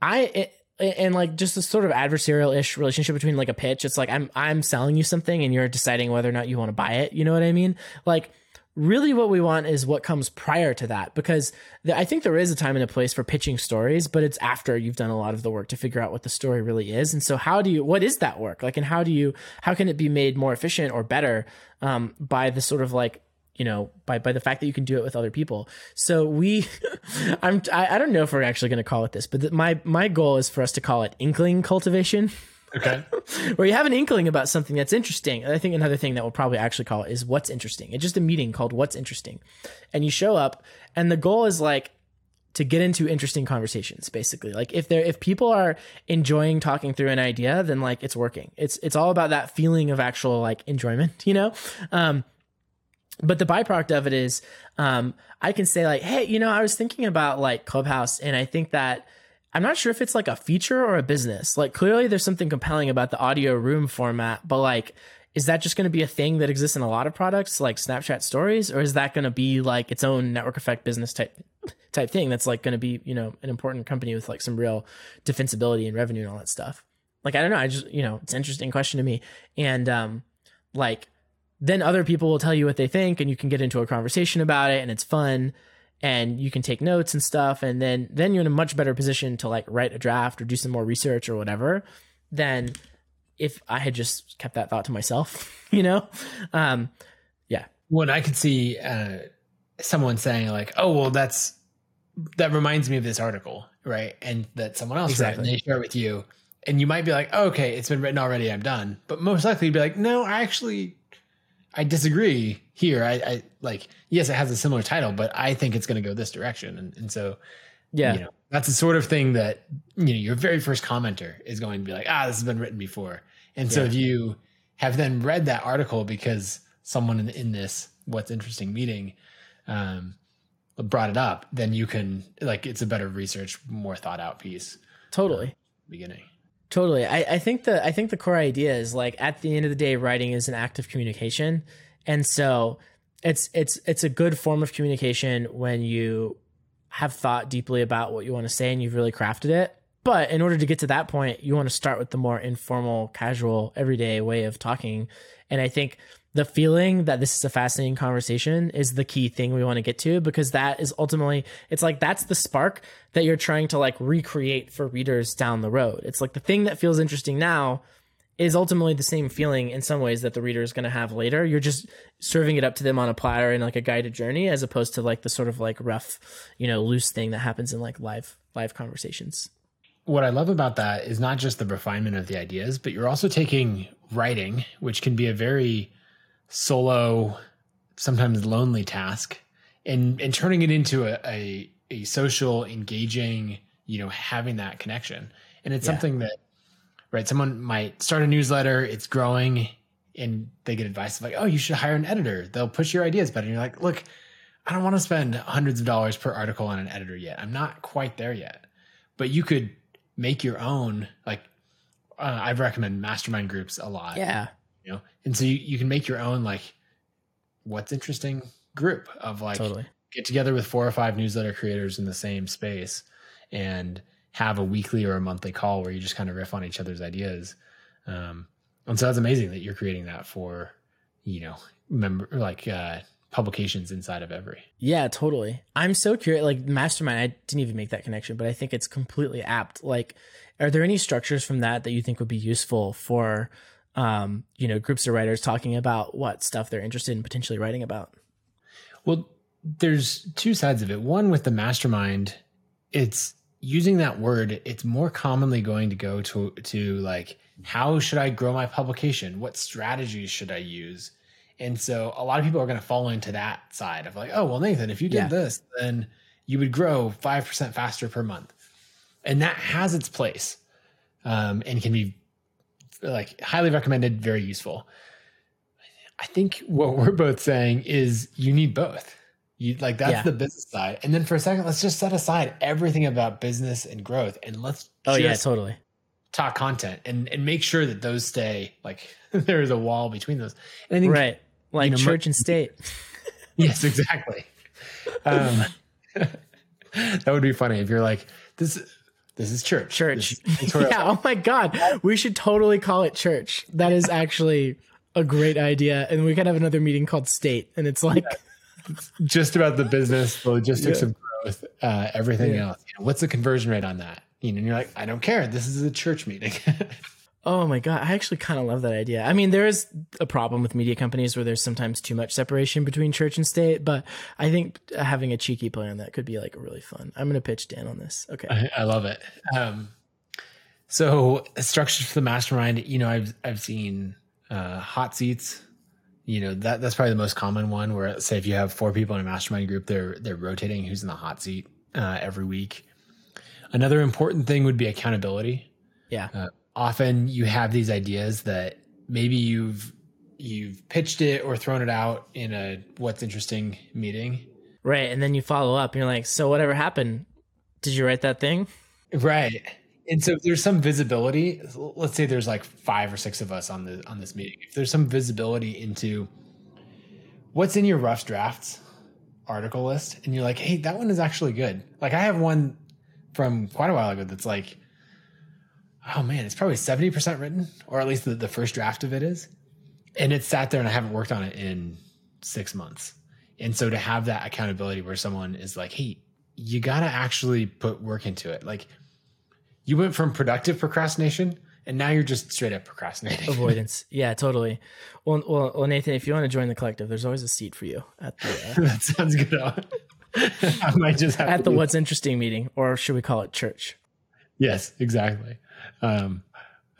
I it, and like just a sort of adversarial-ish relationship between like a pitch. It's like I'm I'm selling you something and you're deciding whether or not you want to buy it. You know what I mean? Like really what we want is what comes prior to that, because the, I think there is a time and a place for pitching stories, but it's after you've done a lot of the work to figure out what the story really is. And so how do you, what is that work? Like, and how do you, how can it be made more efficient or better um, by the sort of like, you know, by, by the fact that you can do it with other people. So we, I'm, I, I don't know if we're actually going to call it this, but the, my, my goal is for us to call it inkling cultivation. Okay. Where you have an inkling about something that's interesting. And I think another thing that we'll probably actually call it is what's interesting. It's just a meeting called what's interesting. And you show up and the goal is like to get into interesting conversations, basically. Like if they're, if people are enjoying talking through an idea, then like it's working. It's, it's all about that feeling of actual like enjoyment, you know? Um, But the byproduct of it is um, I can say like, hey, you know, I was thinking about like Clubhouse and I think that I'm not sure if it's like a feature or a business. Like clearly there's something compelling about the audio room format, but like, is that just going to be a thing that exists in a lot of products like Snapchat stories? Or is that going to be like its own network effect business type type thing? That's like going to be, you know, an important company with like some real defensibility and revenue and all that stuff. Like, I don't know. I just, you know, it's an interesting question to me. And um, like, then other people will tell you what they think and you can get into a conversation about it and it's fun and you can take notes and stuff. And then, then you're in a much better position to like write a draft or do some more research or whatever than if I had just kept that thought to myself, you know? Um, yeah. When I could see uh, someone saying like, oh, well, that's, that reminds me of this article. Right. And that someone else exactly. wrote and they share it with you and you might be like, oh, okay, it's been written already. I'm done. But most likely you'd be like, no, I actually, I disagree here. I, I like, yes, it has a similar title, but I think it's going to go this direction. And, and so, yeah, you know, that's the sort of thing that, you know, your very first commenter is going to be like, ah, this has been written before. And yeah. so if you have then read that article because someone in, in this, what's interesting meeting, um, brought it up, then you can, like, it's a better research, more thought out piece. Totally. Um, beginning. Totally. I, I think the I think the core idea is, like, at the end of the day, writing is an act of communication. And so it's it's it's a good form of communication when you have thought deeply about what you want to say and you've really crafted it. But in order to get to that point, you want to start with the more informal, casual, everyday way of talking. And I think the feeling that this is a fascinating conversation is the key thing we want to get to, because that is ultimately, it's like, that's the spark that you're trying to, like, recreate for readers down the road. It's like the thing that feels interesting now is ultimately the same feeling in some ways that the reader is going to have later. You're just serving it up to them on a platter in, like, a guided journey, as opposed to, like, the sort of, like, rough, you know, loose thing that happens in, like, live, live conversations. What I love about that is not just the refinement of the ideas, but you're also taking writing, which can be a very solo, sometimes lonely task, and and turning it into a, a, a social, engaging, you know, having that connection. And it's yeah. something that, right, someone might start a newsletter, it's growing, and they get advice like, oh, you should hire an editor. They'll push your ideas better. And you're like, look, I don't want to spend hundreds of dollars per article on an editor yet. I'm not quite there yet. But you could make your own, like, uh, I recommend mastermind groups a lot. Yeah. You know, and so you, you can make your own, like, what's interesting group of, like, totally. Get together with four or five newsletter creators in the same space and have a weekly or a monthly call where you just kind of riff on each other's ideas. Um, and so that's amazing that you're creating that for, you know, member, like, uh, publications inside of Every. Yeah, totally. I'm so curious, like, mastermind, I didn't even make that connection, but I think it's completely apt. Like, are there any structures from that that you think would be useful for, um, you know, groups of writers talking about what stuff they're interested in potentially writing about? Well, there's two sides of it. One, with the mastermind, it's using that word. It's more commonly going to go to, to like, how should I grow my publication? What strategies should I use? And so a lot of people are going to fall into that side of, like, oh, well, Nathan, if you did yeah. this, then you would grow five percent faster per month. And that has its place, um, and can be, like, highly recommended, very useful. I think what we're both saying is you need both. You, like, that's yeah. the business side. And then for a second, let's just set aside everything about business and growth, and let's oh, just yeah, totally. talk content and, and make sure that those stay, like, there is a wall between those. And I think right. Like, you know, church and state. Yes, exactly. Um, that would be funny if you're like, this, this is church. Church. Is yeah. Oh my God. We should totally call it church. That is actually a great idea. And we could have another meeting called state. And it's like, yeah. it's just about the business, the logistics yeah. of growth, uh, everything yeah. else. You know, what's the conversion rate on that? You know, and you're like, I don't care. This is a church meeting. Oh my God. I actually kind of love that idea. I mean, there is a problem with media companies where there's sometimes too much separation between church and state, but I think having a cheeky play on that could be, like, really fun. I'm going to pitch Dan on this. Okay. I, I love it. Um, so structures for the mastermind, you know, I've, I've seen, uh, hot seats, you know, that that's probably the most common one, where, say, if you have four people in a mastermind group, they're, they're rotating who's in the hot seat, uh, every week. Another important thing would be accountability. Yeah. Uh, Often you have these ideas that maybe you've you've pitched it or thrown it out in a what's interesting meeting. Right. And then you follow up and you're like, so whatever happened? Did you write that thing? Right. And so if there's some visibility, let's say there's, like, five or six of us on the on this meeting. If there's some visibility into what's in your rough drafts article list, and you're like, hey, that one is actually good. Like, I have one from quite a while ago that's like, oh man, it's probably seventy percent written, or at least the, the first draft of it is. And it's sat there and I haven't worked on it in six months. And so to have that accountability where someone is like, hey, you got to actually put work into it. Like, you went from productive procrastination and now you're just straight up procrastinating. Avoidance. Yeah, totally. Well, well, well, Nathan, if you want to join the collective, there's always a seat for you at the, uh, that sounds good. I might just have at the what's interesting meeting, or should we call it church? Yes, exactly. Um,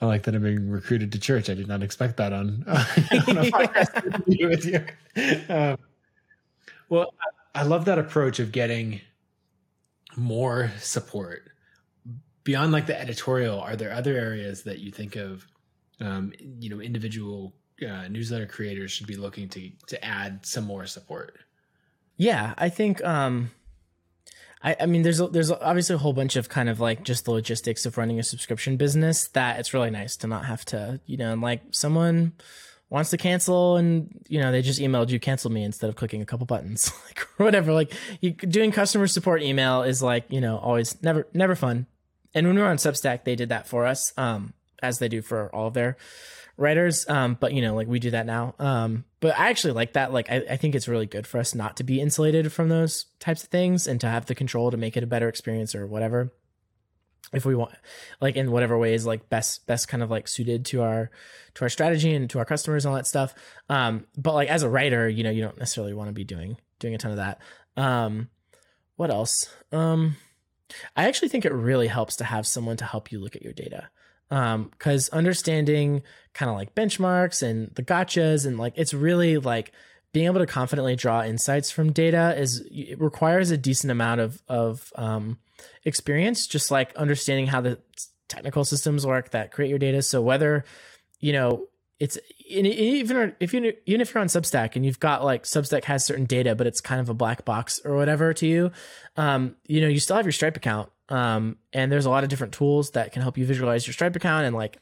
I like that I'm being recruited to church. I did not expect that on, uh, on a podcast yeah. with you. Um, well, I love that approach of getting more support beyond, like, the editorial. Are there other areas that you think of, um, you know, individual uh, newsletter creators should be looking to, to add some more support? Yeah, I think, um, I, I mean, there's there's obviously a whole bunch of kind of like just the logistics of running a subscription business that it's really nice to not have to, you know, and like someone wants to cancel and, you know, they just emailed you, cancel me, instead of clicking a couple buttons, like or whatever. Like you, doing customer support email is like, you know, always never, never fun. And when we were on Substack, they did that for us, um, as they do for all of their writers. Um, but, you know, like we do that now. Um, but I actually like that. Like, I, I think it's really good for us not to be insulated from those types of things and to have the control to make it a better experience or whatever, if we want, like in whatever way is like best, best kind of like suited to our, to our strategy and to our customers and all that stuff. Um, but like as a writer, you know, you don't necessarily want to be doing, doing a ton of that. Um, what else? Um, I actually think it really helps to have someone to help you look at your data. Um, cause understanding kind of like benchmarks and the gotchas and like, it's really like being able to confidently draw insights from data is, it requires a decent amount of, of, um, experience, just like understanding how the technical systems work that create your data. So whether, you know, it's even if you, even if you're on Substack and you've got like Substack has certain data, but it's kind of a black box or whatever to you, um, you know, you still have your Stripe account. Um, and there's a lot of different tools that can help you visualize your Stripe account, and like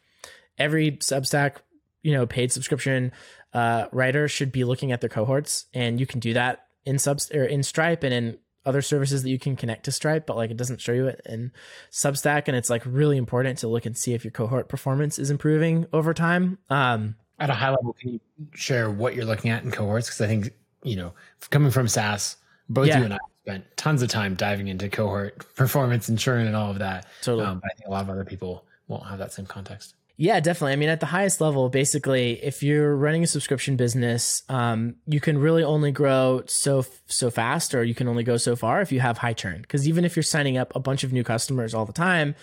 every Substack, you know, paid subscription, uh, writer should be looking at their cohorts, and you can do that in subs or in Stripe and in other services that you can connect to Stripe, but like it doesn't show you it in Substack. And it's like really important to look and see if your cohort performance is improving over time. Um, at a high level, can you share what you're looking at in cohorts? Cause I think, you know, coming from SaaS, both yeah. you and I spent tons of time diving into cohort performance and churn and all of that. Totally. Um, but I think a lot of other people won't have that same context. Yeah, definitely. I mean, at the highest level, basically, if you're running a subscription business, um, you can really only grow so so fast, or you can only go so far if you have high churn. Because even if you're signing up a bunch of new customers all the time,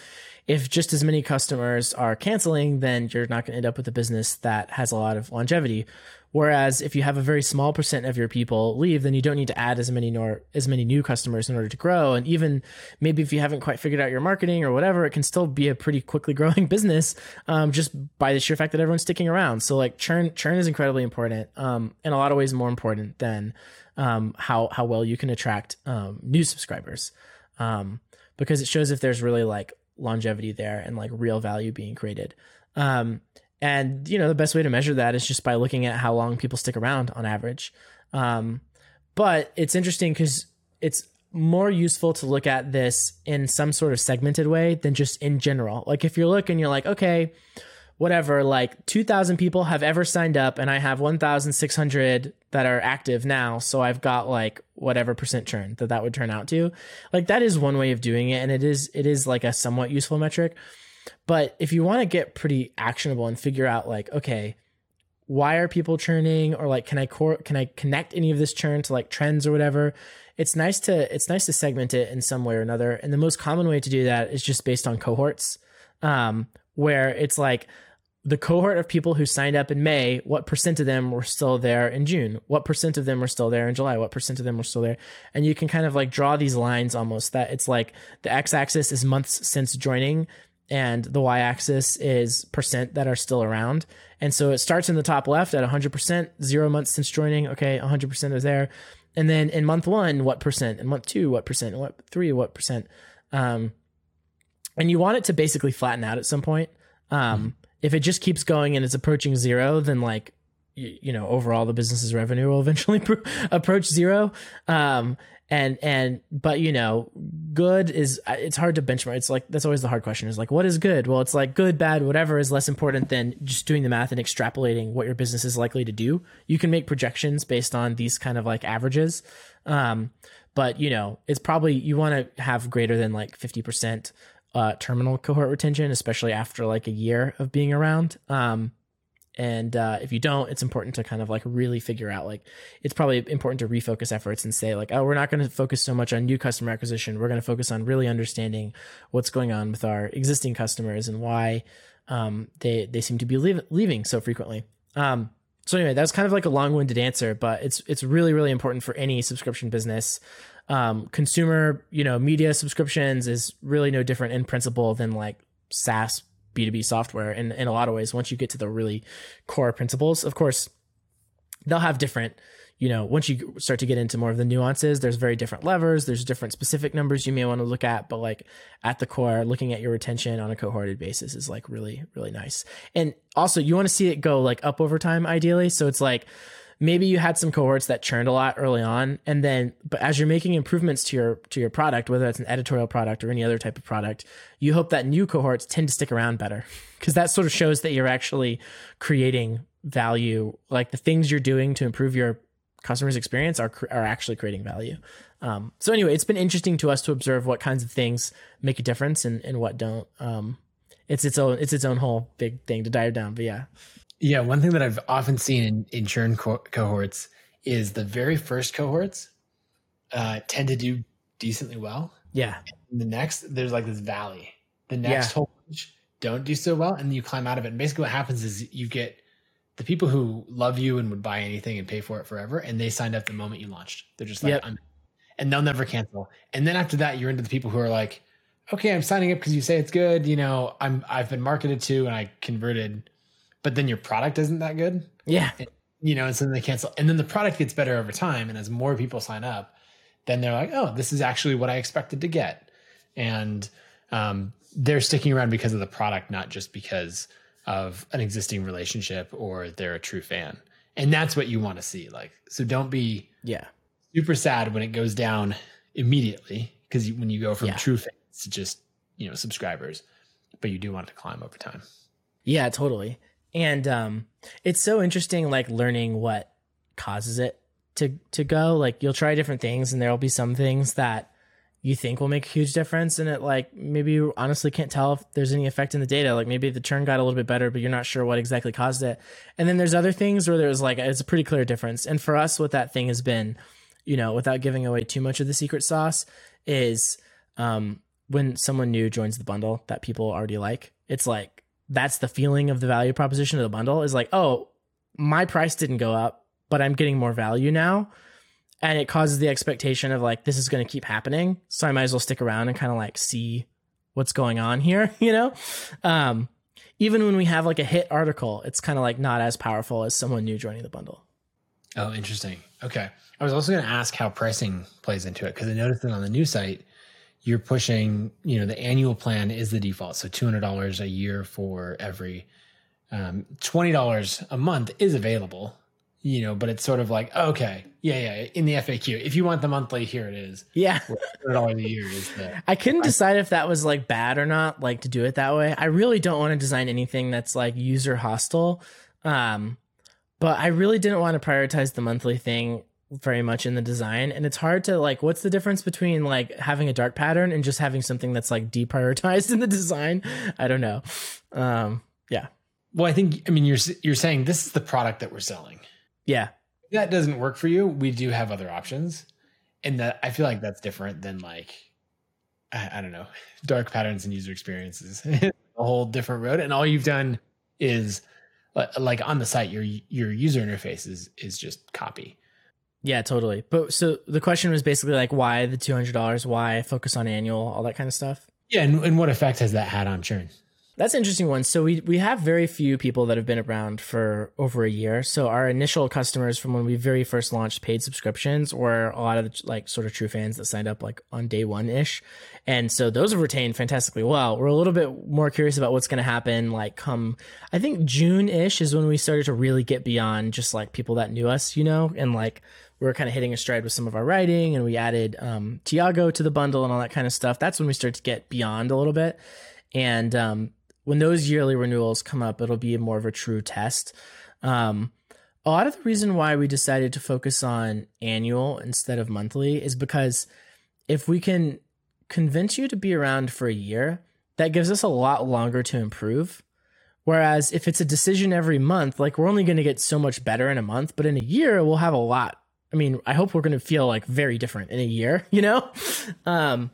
if just as many customers are canceling, then you're not going to end up with a business that has a lot of longevity. Whereas if you have a very small percent of your people leave, then you don't need to add as many nor as many new customers in order to grow. And even maybe if you haven't quite figured out your marketing or whatever, it can still be a pretty quickly growing business, um, just by the sheer fact that everyone's sticking around. So like churn, churn is incredibly important, um, in a lot of ways more important than, um, how, how well you can attract, um, new subscribers, um, because it shows if there's really like longevity there and like real value being created. Um, And, you know, the best way to measure that is just by looking at how long people stick around on average. Um, but it's interesting because it's more useful to look at this in some sort of segmented way than just in general. Like if you're looking, you're like, okay, whatever, like two thousand people have ever signed up and I have one thousand six hundred that are active now. So I've got like whatever percent churn that that would turn out to. Like that is one way of doing it. And it is, it is like a somewhat useful metric. But if you want to get pretty actionable and figure out like, okay, why are people churning? Or like, can I cor- can I connect any of this churn to like trends or whatever? It's nice to, it's nice to segment it in some way or another. And the most common way to do that is just based on cohorts, um, where it's like the cohort of people who signed up in May, what percent of them were still there in June? What percent of them were still there in July? What percent of them were still there? And you can kind of like draw these lines almost that it's like the x-axis is months since joining, and the y-axis is percent that are still around. And so it starts in the top left at one hundred percent, zero months since joining. Okay, one hundred percent is there. And then in month one, what percent? In month two, what percent? In month three, what percent? Um, and you want it to basically flatten out at some point. Um, mm-hmm. If it just keeps going and it's approaching zero, then like, you, you know, overall the business's revenue will eventually pro- approach zero. Um And, and, but you know, good is, it's hard to benchmark. It's like, that's always the hard question is like, what is good? Well, it's like good, bad, whatever is less important than just doing the math and extrapolating what your business is likely to do. You can make projections based on these kind of like averages. Um, but you know, it's probably, you want to have greater than like fifty percent, uh, terminal cohort retention, especially after like a year of being around. Um, And uh, if you don't, it's important to kind of like really figure out, like, it's probably important to refocus efforts and say like, oh, we're not going to focus so much on new customer acquisition. We're going to focus on really understanding what's going on with our existing customers and why um, they, they seem to be leave- leaving so frequently. Um, so anyway, that was kind of like a long-winded answer, but it's, it's really, really important for any subscription business. Um, consumer, you know, media subscriptions is really no different in principle than like SaaS B two B software. And in a lot of ways, once you get to the really core principles, of course, they'll have different, you know, once you start to get into more of the nuances, there's very different levers, there's different specific numbers you may want to look at, but like at the core, looking at your retention on a cohorted basis is like really, really nice. And also you want to see it go like up over time, ideally. So it's like, maybe you had some cohorts that churned a lot early on, and then, but as you're making improvements to your, to your product, whether it's an editorial product or any other type of product, you hope that new cohorts tend to stick around better, because that sort of shows that you're actually creating value. Like the things you're doing to improve your customers' experience are, are actually creating value. Um, so anyway, it's been interesting to us to observe what kinds of things make a difference and, and what don't. Um, it's its own, it's its own whole big thing to dive down, but yeah. Yeah, one thing that I've often seen in, in churn co- cohorts is the very first cohorts uh, tend to do decently well. Yeah. And the next, there's like this valley. The next yeah. whole bunch don't do so well, and you climb out of it. And basically what happens is you get the people who love you and would buy anything and pay for it forever, and they signed up the moment you launched. They're just like, yep. I'm, and they'll never cancel. And then after that, you're into the people who are like, okay, I'm signing up because you say it's good. You know, I'm, I've been marketed to and I converted, but then your product isn't that good. Yeah. And, you know, and so then they cancel, and then the product gets better over time. And as more people sign up, then they're like, oh, this is actually what I expected to get. And, um, they're sticking around because of the product, not just because of an existing relationship or they're a true fan. And that's what you want to see. Like, so don't be yeah. super sad when it goes down immediately. Cause when you go from yeah. true fans to just, you know, subscribers, but you do want it to climb over time. Yeah, totally. And um, it's so interesting, like learning what causes it to to go. Like you'll try different things, and there'll be some things that you think will make a huge difference, and it like maybe you honestly can't tell if there's any effect in the data. Like maybe the churn got a little bit better, but you're not sure what exactly caused it. And then there's other things where there's like it's a pretty clear difference. And for us, what that thing has been, you know, without giving away too much of the secret sauce, is um, when someone new joins the bundle that people already like, it's like, that's the feeling of the value proposition of the bundle is like, oh, my price didn't go up, but I'm getting more value now. And it causes the expectation of like, this is going to keep happening. So I might as well stick around and kind of like see what's going on here. You know, um, even when we have like a hit article, it's kind of like not as powerful as someone new joining the bundle. Oh, interesting. Okay. I was also going to ask how pricing plays into it, because I noticed that on the new site, you're pushing, you know, the annual plan is the default. So two hundred dollars a year for every, um, twenty dollars a month is available, you know, but it's sort of like, okay, yeah, yeah. In the F A Q, if you want the monthly, here it is. Yeah. two hundred dollars a year is the, I couldn't I, decide if that was like bad or not, like to do it that way. I really don't want to design anything that's like user hostile. Um, but I really didn't want to prioritize the monthly thing very much in the design. And it's hard to like, what's the difference between like having a dark pattern and just having something that's like deprioritized in the design? I don't know. Um, yeah. Well, I think, I mean, you're, you're saying this is the product that we're selling. Yeah. If that doesn't work for you, we do have other options. And that, I feel like that's different than like, I, I don't know, dark patterns and user experiences, a whole different road. And all you've done is like on the site, your, your user interface is, is just copy. Yeah, totally. But so the question was basically like, why the two hundred dollars? Why focus on annual, all that kind of stuff? Yeah. And, and what effect has that had on churn? That's an interesting one. So we, we have very few people that have been around for over a year. So our initial customers from when we very first launched paid subscriptions were a lot of the, like sort of true fans that signed up like on day one ish. And so those have retained fantastically well. We're a little bit more curious about what's going to happen. Like come, I think June ish is when we started to really get beyond just like people that knew us, you know, and like, we were kind of hitting a stride with some of our writing, and we added um, Tiago to the bundle and all that kind of stuff. That's when we start to get beyond a little bit. And um, when those yearly renewals come up, it'll be more of a true test. Um, a lot of the reason why we decided to focus on annual instead of monthly is because if we can convince you to be around for a year, that gives us a lot longer to improve. Whereas if it's a decision every month, like we're only going to get so much better in a month, but in a year we'll have a lot. I mean, I hope we're going to feel like very different in a year, you know? Um,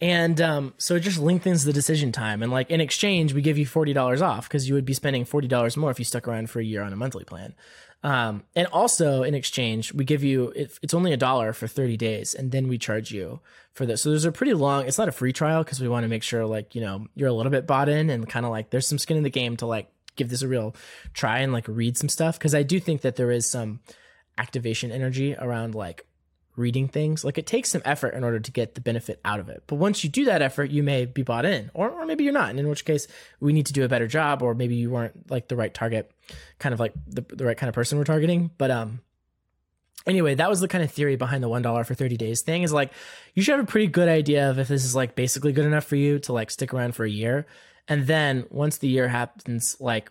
and um, so it just lengthens the decision time. And like in exchange, we give you forty dollars off because you would be spending forty dollars more if you stuck around for a year on a monthly plan. Um, and also in exchange, we give you, it, it's only a dollar for thirty days, and then we charge you for this. So there's a pretty long, it's not a free trial because we want to make sure like, you know, you're a little bit bought in and kind of like there's some skin in the game to like give this a real try and like read some stuff. Cause I do think that there is some activation energy around like reading things. Like it takes some effort in order to get the benefit out of it. But once you do that effort, you may be bought in, or, or maybe you're not. And in which case we need to do a better job, or maybe you weren't like the right target, kind of like the, the right kind of person we're targeting. But, um, anyway, that was the kind of theory behind the one dollar for thirty days thing, is like, you should have a pretty good idea of if this is like basically good enough for you to like stick around for a year. And then once the year happens, like,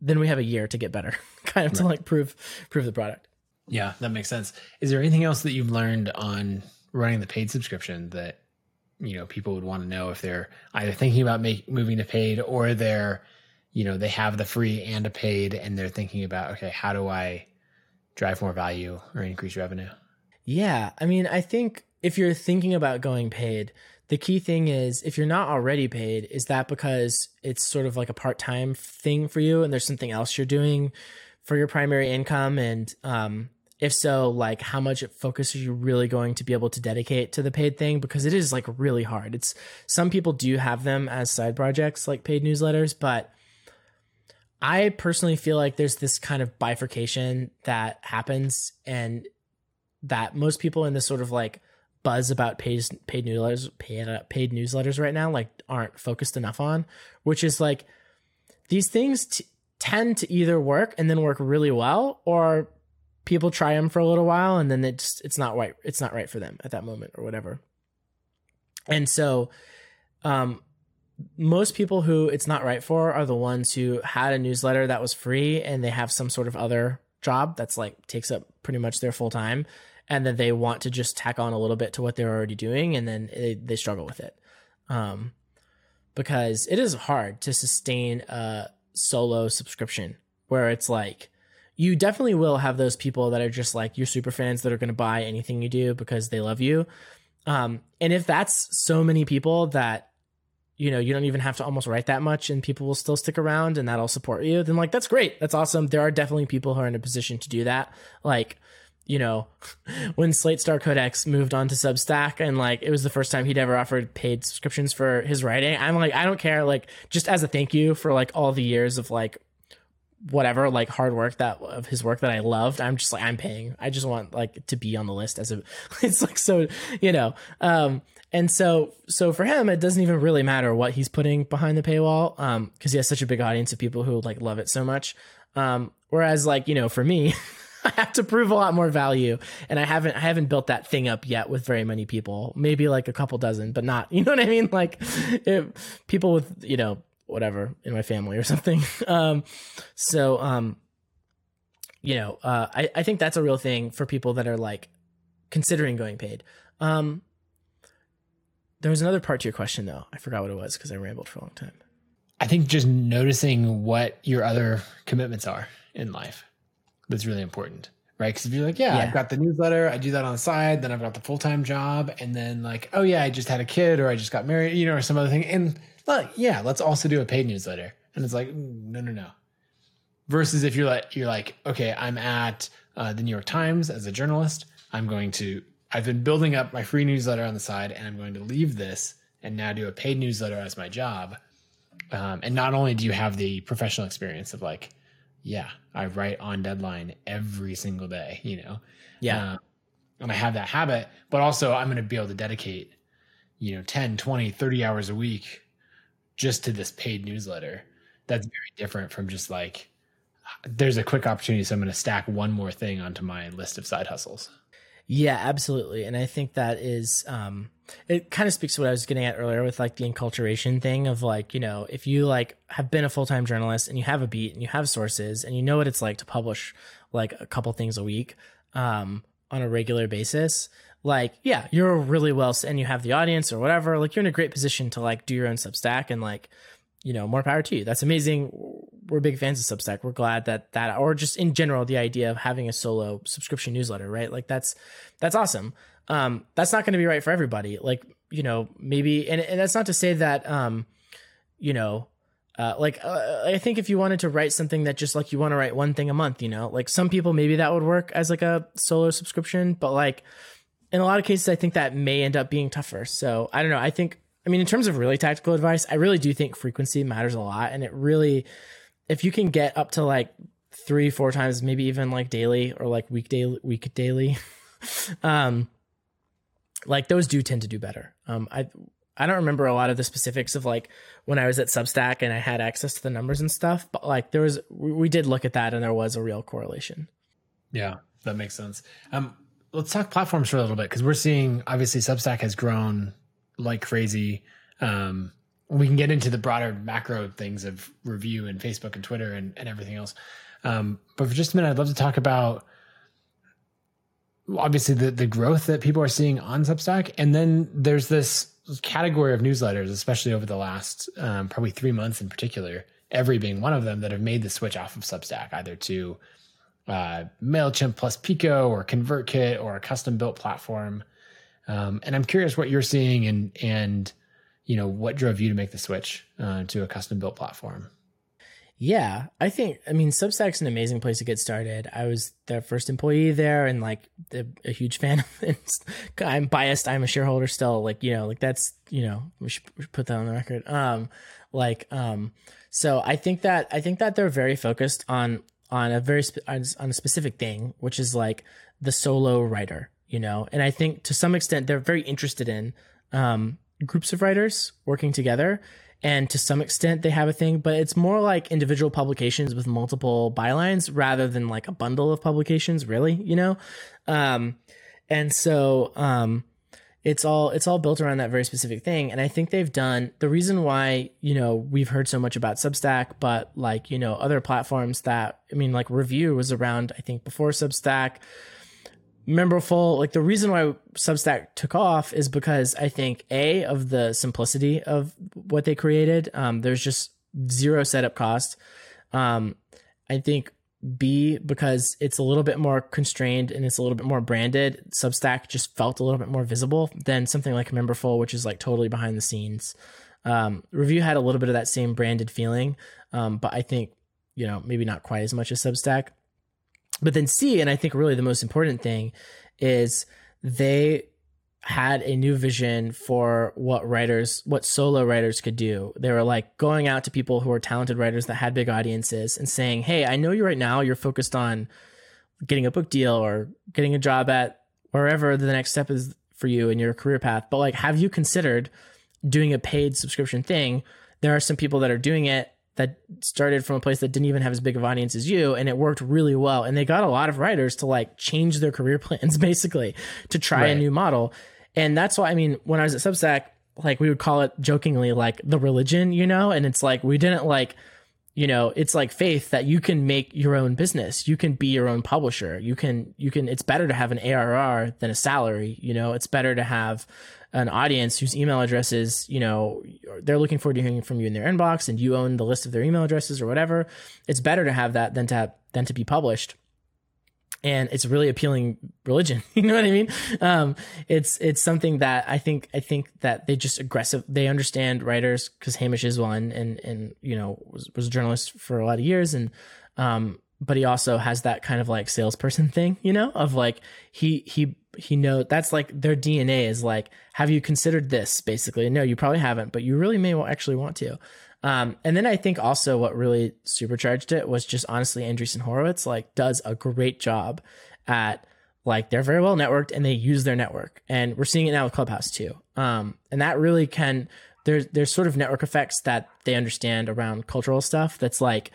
then we have a year to get better kind of right. to like prove, prove the product. Yeah, that makes sense. Is there anything else that you've learned on running the paid subscription that, you know, people would want to know if they're either thinking about make, moving to paid, or they're, you know, they have the free and a paid and they're thinking about, okay, how do I drive more value or increase revenue? Yeah. I mean, I think if you're thinking about going paid, the key thing is, if you're not already paid, is that because it's sort of like a part-time thing for you and there's something else you're doing for your primary income? And um, if so, like how much focus are you really going to be able to dedicate to the paid thing? Because it is like really hard. It's some people do have them as side projects like paid newsletters, but I personally feel like there's this kind of bifurcation that happens, and that most people in this sort of like buzz about paid, paid newsletters, paid, uh, paid newsletters right now, like aren't focused enough on, which is like these things t- tend to either work and then work really well, or people try them for a little while and then it just, it's not right. It's not right for them at that moment or whatever. And so, um, most people who it's not right for are the ones who had a newsletter that was free and they have some sort of other job that's like takes up pretty much their full time, and then they want to just tack on a little bit to what they're already doing, and then they, they struggle with it. Um, because it is hard to sustain a solo subscription where it's like, you definitely will have those people that are just like your super fans that are going to buy anything you do because they love you. Um, and if that's so many people that, you know, you don't even have to almost write that much and people will still stick around and that'll support you, then like, that's great. That's awesome. There are definitely people who are in a position to do that. Like, you know, when Slate Star Codex moved on to Substack and like, it was the first time he'd ever offered paid subscriptions for his writing. I'm like, I don't care. Like just as a thank you for like all the years of like, whatever, like hard work that of his work that I loved, I'm just like, I'm paying. I just want like to be on the list as a, it's like, so, you know, um, And so, so for him, it doesn't even really matter what he's putting behind the paywall, um, because he has such a big audience of people who like love it so much. Um, whereas, like you know, for me, I have to prove a lot more value, and I haven't, I haven't built that thing up yet with very many people. Maybe like a couple dozen, but not. You know what I mean? Like it, people with you know whatever in my family or something. um, so, um, you know, uh, I I think that's a real thing for people that are like considering going paid. Um, There was another part to your question, though. I forgot what it was because I rambled for a long time. I think just noticing what your other commitments are in life, that's really important, right? Because if you're like, yeah, yeah, I've got the newsletter, I do that on the side, then I've got the full-time job, and then like, oh yeah, I just had a kid or I just got married, you know, or some other thing. And like, yeah, let's also do a paid newsletter. And it's like, no, no, no. Versus if you're like, you're like, okay, I'm at uh, the New York Times as a journalist. I'm going to I've been building up my free newsletter on the side, and I'm going to leave this and now do a paid newsletter as my job. Um, and not only do you have the professional experience of like, yeah, I write on deadline every single day, you know? Yeah. Um, and I have that habit, but also I'm going to be able to dedicate, you know, ten, twenty, thirty hours a week just to this paid newsletter. That's very different from just like, there's a quick opportunity. So I'm going to stack one more thing onto my list of side hustles. Yeah, absolutely. And I think that is, um, it kind of speaks to what I was getting at earlier with like the enculturation thing of like, you know, if you like have been a full-time journalist and you have a beat and you have sources and you know what it's like to publish like a couple things a week, um, on a regular basis, like, yeah, you're really well, and you have the audience or whatever, like you're in a great position to like do your own Substack and like, you know, more power to you. That's amazing. We're big fans of Substack. We're glad that that, or just in general, the idea of having a solo subscription newsletter, right? Like that's, that's awesome. Um, that's not going to be right for everybody. Like, you know, maybe, and, and that's not to say that, um, you know, uh, like, uh, I think if you wanted to write something that just like, you want to write one thing a month, you know, like some people, maybe that would work as like a solo subscription, but like in a lot of cases, I think that may end up being tougher. So I don't know. I think, I mean, in terms of really tactical advice, I really do think frequency matters a lot. And it really if you can get up to like three, four times, maybe even like daily or like weekday, week daily, um, like those do tend to do better. Um, I, I don't remember a lot of the specifics of like when I was at Substack and I had access to the numbers and stuff, but like there was, we did look at that and there was a real correlation. Yeah, that makes sense. Um, let's talk platforms for a little bit, because we're seeing, obviously Substack has grown like crazy. Um, we can get into the broader macro things of Review and Facebook and Twitter and, and everything else. Um, but for just a minute, I'd love to talk about obviously the, the growth that people are seeing on Substack. And then there's this category of newsletters, especially over the last um, probably three months in particular, Every being one of them, that have made the switch off of Substack, either to uh, MailChimp plus Pico or ConvertKit or a custom built platform. Um, and I'm curious what you're seeing and, and, you know, what drove you to make the switch uh, to a custom built platform? Yeah, I think, I mean, Substack's an amazing place to get started. I was their first employee there and like a, a huge fan of it. I'm biased. I'm a shareholder still, like, you know, like that's, you know, we should, we should put that on the record. Um, like, um, so I think that, I think that they're very focused on, on a very, spe- on a specific thing, which is like the solo writer, you know? And I think to some extent they're very interested in, um, groups of writers working together. And to some extent they have a thing, but it's more like individual publications with multiple bylines rather than like a bundle of publications, really, you know? Um, and so um, it's all, it's all built around that very specific thing. And I think they've done, the reason why, you know, we've heard so much about Substack, but like, you know, other platforms that, I mean, like Review was around, I think, before Substack. Memberful, like the reason why Substack took off is because I think A, of the simplicity of what they created. Um, there's just zero setup cost. Um, I think B, because it's a little bit more constrained and it's a little bit more branded. Substack just felt a little bit more visible than something like Memberful, which is like totally behind the scenes. Um, Review had a little bit of that same branded feeling, um, but I think, you know, maybe not quite as much as Substack. But then C, and I think really the most important thing, is they had a new vision for what writers, what solo writers could do. They were like going out to people who are talented writers that had big audiences and saying, hey, I know you right now, you're focused on getting a book deal or getting a job at wherever the next step is for you in your career path. But like, have you considered doing a paid subscription thing? There are some people that are doing it that started from a place that didn't even have as big of an audience as you. And it worked really well. And they got a lot of writers to like change their career plans, basically, to try right. a new model. And that's why, I mean, when I was at Substack, like we would call it jokingly, like the religion, you know, and it's like, we didn't like, you know, it's like faith that you can make your own business. You can be your own publisher. You can, you can, it's better to have an A R R than a salary. You know, it's better to have an audience whose email addresses, you know, they're looking forward to hearing from you in their inbox and you own the list of their email addresses or whatever. It's better to have that than to have, than to be published. And it's really appealing religion. You know what I mean? Um, it's, it's something that I think, I think that they just aggressive, they understand writers, because Hamish is one and, and, you know, was, was a journalist for a lot of years. And, um, but he also has that kind of like salesperson thing, you know, of like, he, he, he knows that's like their D N A is like, have you considered this basically? No, you probably haven't, but you really may actually want to. Um, and then I think also what really supercharged it was just honestly, Andreessen Horowitz like does a great job at like, they're very well networked and they use their network, and we're seeing it now with Clubhouse too. Um, and that really can, there's, there's sort of network effects that they understand around cultural stuff. That's like,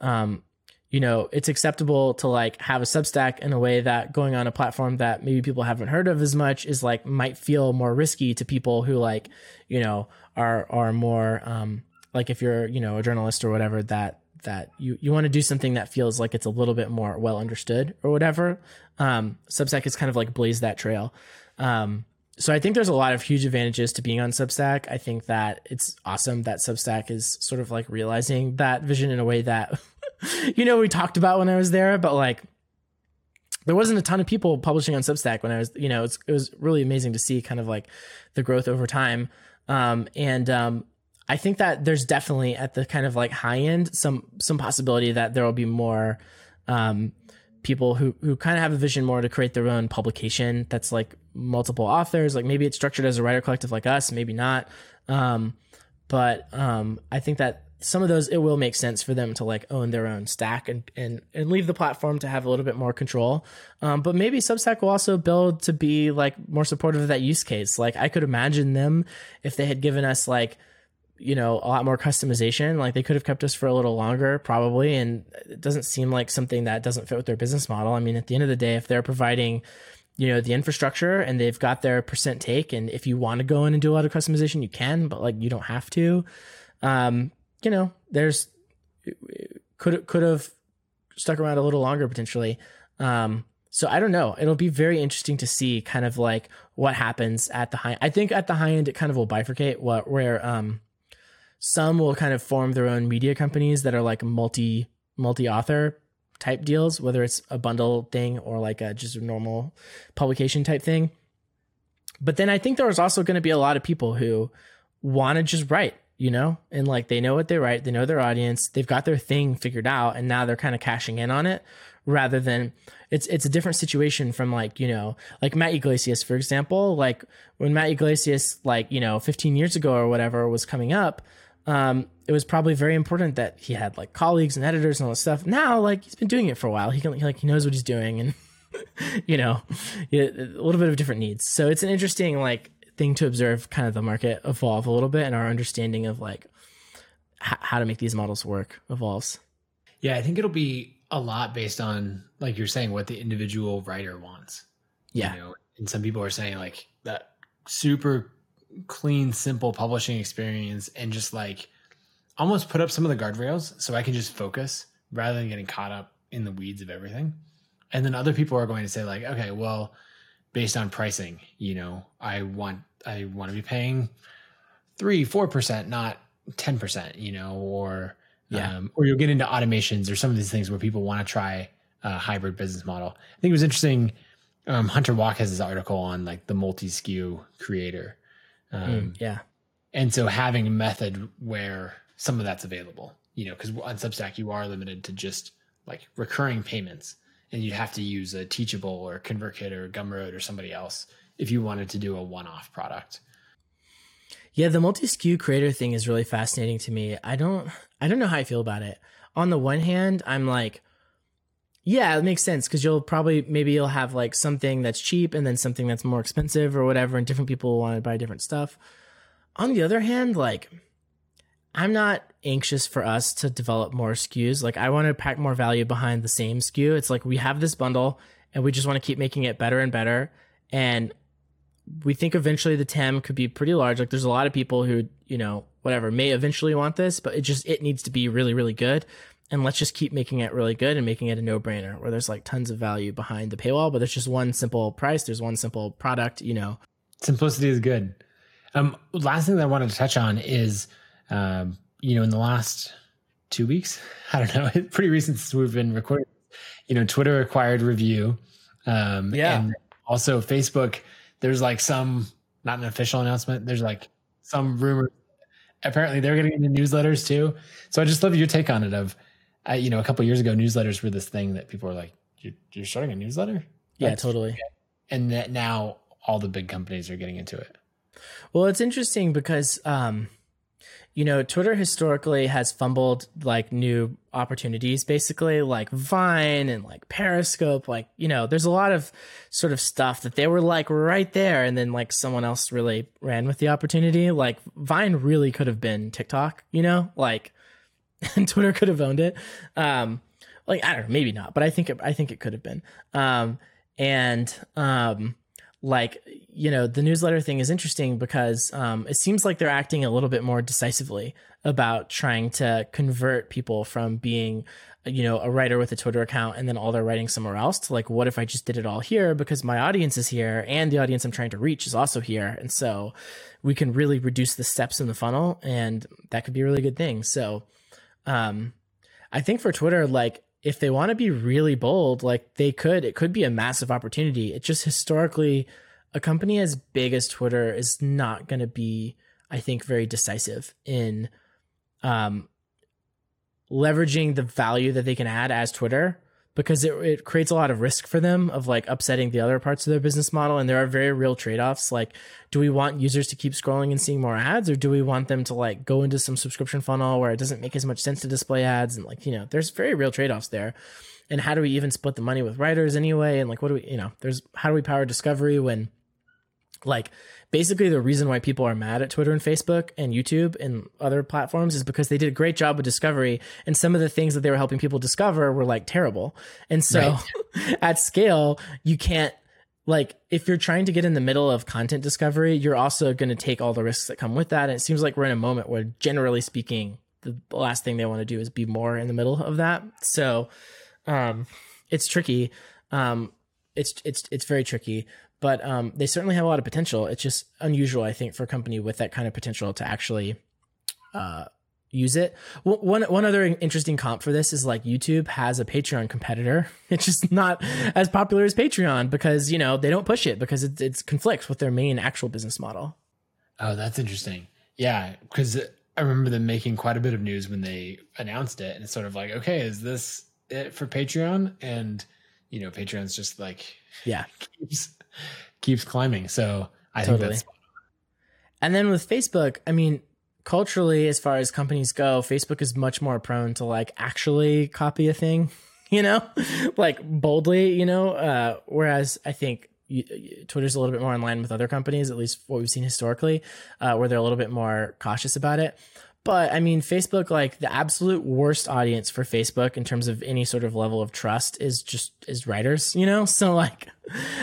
um, you know, it's acceptable to like have a Substack in a way that going on a platform that maybe people haven't heard of as much is like, might feel more risky to people who like, you know, are, are more, um, like if you're, you know, a journalist or whatever, that, that you, you want to do something that feels like it's a little bit more well understood or whatever. Um, Substack is kind of like blazed that trail. Um, So I think there's a lot of huge advantages to being on Substack. I think that it's awesome that Substack is sort of like realizing that vision in a way that, you know, we talked about when I was there, but like there wasn't a ton of people publishing on Substack when I was, you know, it's, it was really amazing to see kind of like the growth over time. Um, and um, I think that there's definitely at the kind of like high end, some, some possibility that there will be more um, people who, who kind of have a vision more to create their own publication that's like multiple authors. Like maybe it's structured as a writer collective like us, maybe not. Um, but um, I think that some of those, it will make sense for them to like own their own stack and, and, and leave the platform to have a little bit more control. Um, but maybe Substack will also build to be like more supportive of that use case. Like I could imagine them if they had given us like, you know, a lot more customization, like they could have kept us for a little longer probably. And it doesn't seem like something that doesn't fit with their business model. I mean, at the end of the day, if they're providing, you know, the infrastructure and they've got their percent take, and if you want to go in and do a lot of customization, you can, but like, you don't have to, um, you know, there's could, could have stuck around a little longer potentially. Um, so I don't know. It'll be very interesting to see kind of like what happens at the high. I think at the high end, it kind of will bifurcate what, where, um, some will kind of form their own media companies that are like multi multi author type deals, whether it's a bundle thing or like a just a normal publication type thing. But then I think there was also going to be a lot of people who want to just write, you know, and like, they know what they write, they know their audience, they've got their thing figured out, and now they're kind of cashing in on it rather than it's, it's a different situation from like, you know, like Matt Iglesias, for example, like when Matt Iglesias, like, you know, fifteen years ago or whatever was coming up, um, it was probably very important that he had like colleagues and editors and all this stuff. Now, like he's been doing it for a while. He can like, he knows what he's doing and, you know, a little bit of different needs. So it's an interesting like thing to observe kind of the market evolve a little bit, and our understanding of like h- how to make these models work evolves. Yeah. I think it'll be a lot based on, like you're saying, what the individual writer wants. Yeah. You know? And some people are saying like that super clean, simple publishing experience and just like almost put up some of the guardrails so I can just focus rather than getting caught up in the weeds of everything. And then other people are going to say like, okay, well, based on pricing, you know, I want, I want to be paying three, four percent, not ten percent, you know, or, yeah. um, or you'll get into automations or some of these things where people want to try a hybrid business model. I think it was interesting. Um, Hunter Walk has this article on like the multi-S K U creator. Um, mm, yeah. And so having a method where some of that's available, you know, because on Substack, you are limited to just like recurring payments, and you'd have to use a Teachable or ConvertKit or Gumroad or somebody else if you wanted to do a one-off product. Yeah. The multi-S K U creator thing is really fascinating to me. I don't, I don't know how I feel about it. On the one hand, I'm like, yeah, it makes sense, because you'll probably, maybe you'll have like something that's cheap and then something that's more expensive or whatever, and different people want to buy different stuff. On the other hand, like I'm not anxious for us to develop more S K Us. Like I want to pack more value behind the same S K U. It's like we have this bundle and we just want to keep making it better and better. And we think eventually the T A M could be pretty large. Like there's a lot of people who, you know, whatever, may eventually want this, but it just, it needs to be really, really good. And let's just keep making it really good and making it a no-brainer where there's like tons of value behind the paywall, but there's just one simple price. There's one simple product, you know. Simplicity is good. Um, last thing that I wanted to touch on is, um, you know, in the last two weeks, I don't know, it's pretty recent since we've been recording, you know, Twitter acquired Review. Um, yeah. And also Facebook, there's like some, not an official announcement, there's like some rumor. Apparently they're getting into newsletters too. So I just love your take on it of, I, you know, a couple of years ago, newsletters were this thing that people were like, you're, you're starting a newsletter? Yeah, that's, totally. And that now all the big companies are getting into it. Well, it's interesting because, um, you know, Twitter historically has fumbled like new opportunities, basically like Vine and like Periscope. Like, you know, there's a lot of sort of stuff that they were like right there. And then like someone else really ran with the opportunity. Like Vine really could have been TikTok, you know, like, and Twitter could have owned it. Um, like, I don't know, maybe not, but I think, it, I think it could have been. Um, and, um, like, you know, the newsletter thing is interesting because, um, it seems like they're acting a little bit more decisively about trying to convert people from being, you know, a writer with a Twitter account and then all their writing somewhere else to like, what if I just did it all here? Because my audience is here and the audience I'm trying to reach is also here. And so we can really reduce the steps in the funnel, and that could be a really good thing. So, Um, I think for Twitter, like if they want to be really bold, like they could, it could be a massive opportunity. It just historically, a company as big as Twitter is not going to be, I think, very decisive in, um, leveraging the value that they can add as Twitter because it, it creates a lot of risk for them of like upsetting the other parts of their business model. And there are very real trade-offs. Like, do we want users to keep scrolling and seeing more ads, or do we want them to like go into some subscription funnel where it doesn't make as much sense to display ads? And like, you know, there's very real trade-offs there. And how do we even split the money with writers anyway? And like, what do we, you know, there's, how do we power discovery when like basically the reason why people are mad at Twitter and Facebook and YouTube and other platforms is because they did a great job with discovery, and some of the things that they were helping people discover were like terrible. And so right. At scale, you can't, like, if you're trying to get in the middle of content discovery, you're also going to take all the risks that come with that. And it seems like we're in a moment where, generally speaking, the last thing they want to do is be more in the middle of that. So um, it's tricky. Um, it's, it's, it's very tricky. But um, they certainly have a lot of potential. It's just unusual, I think, for a company with that kind of potential to actually uh, use it. W- one one other interesting comp for this is like YouTube has a Patreon competitor. It's just not as popular as Patreon because, you know, they don't push it because it it's conflicts with their main actual business model. Oh, that's interesting. Yeah, because I remember them making quite a bit of news when they announced it. And it's sort of like, okay, is this it for Patreon? And, you know, Patreon's just like, yeah, keeps... keeps climbing. So I totally. think that's fun. And then with Facebook, I mean, culturally, as far as companies go, Facebook is much more prone to like actually copy a thing, you know, like boldly, you know, uh, whereas I think Twitter's a little bit more in line with other companies, at least what we've seen historically, uh, where they're a little bit more cautious about it. But I mean, Facebook, like the absolute worst audience for Facebook in terms of any sort of level of trust is just is writers, you know? So like,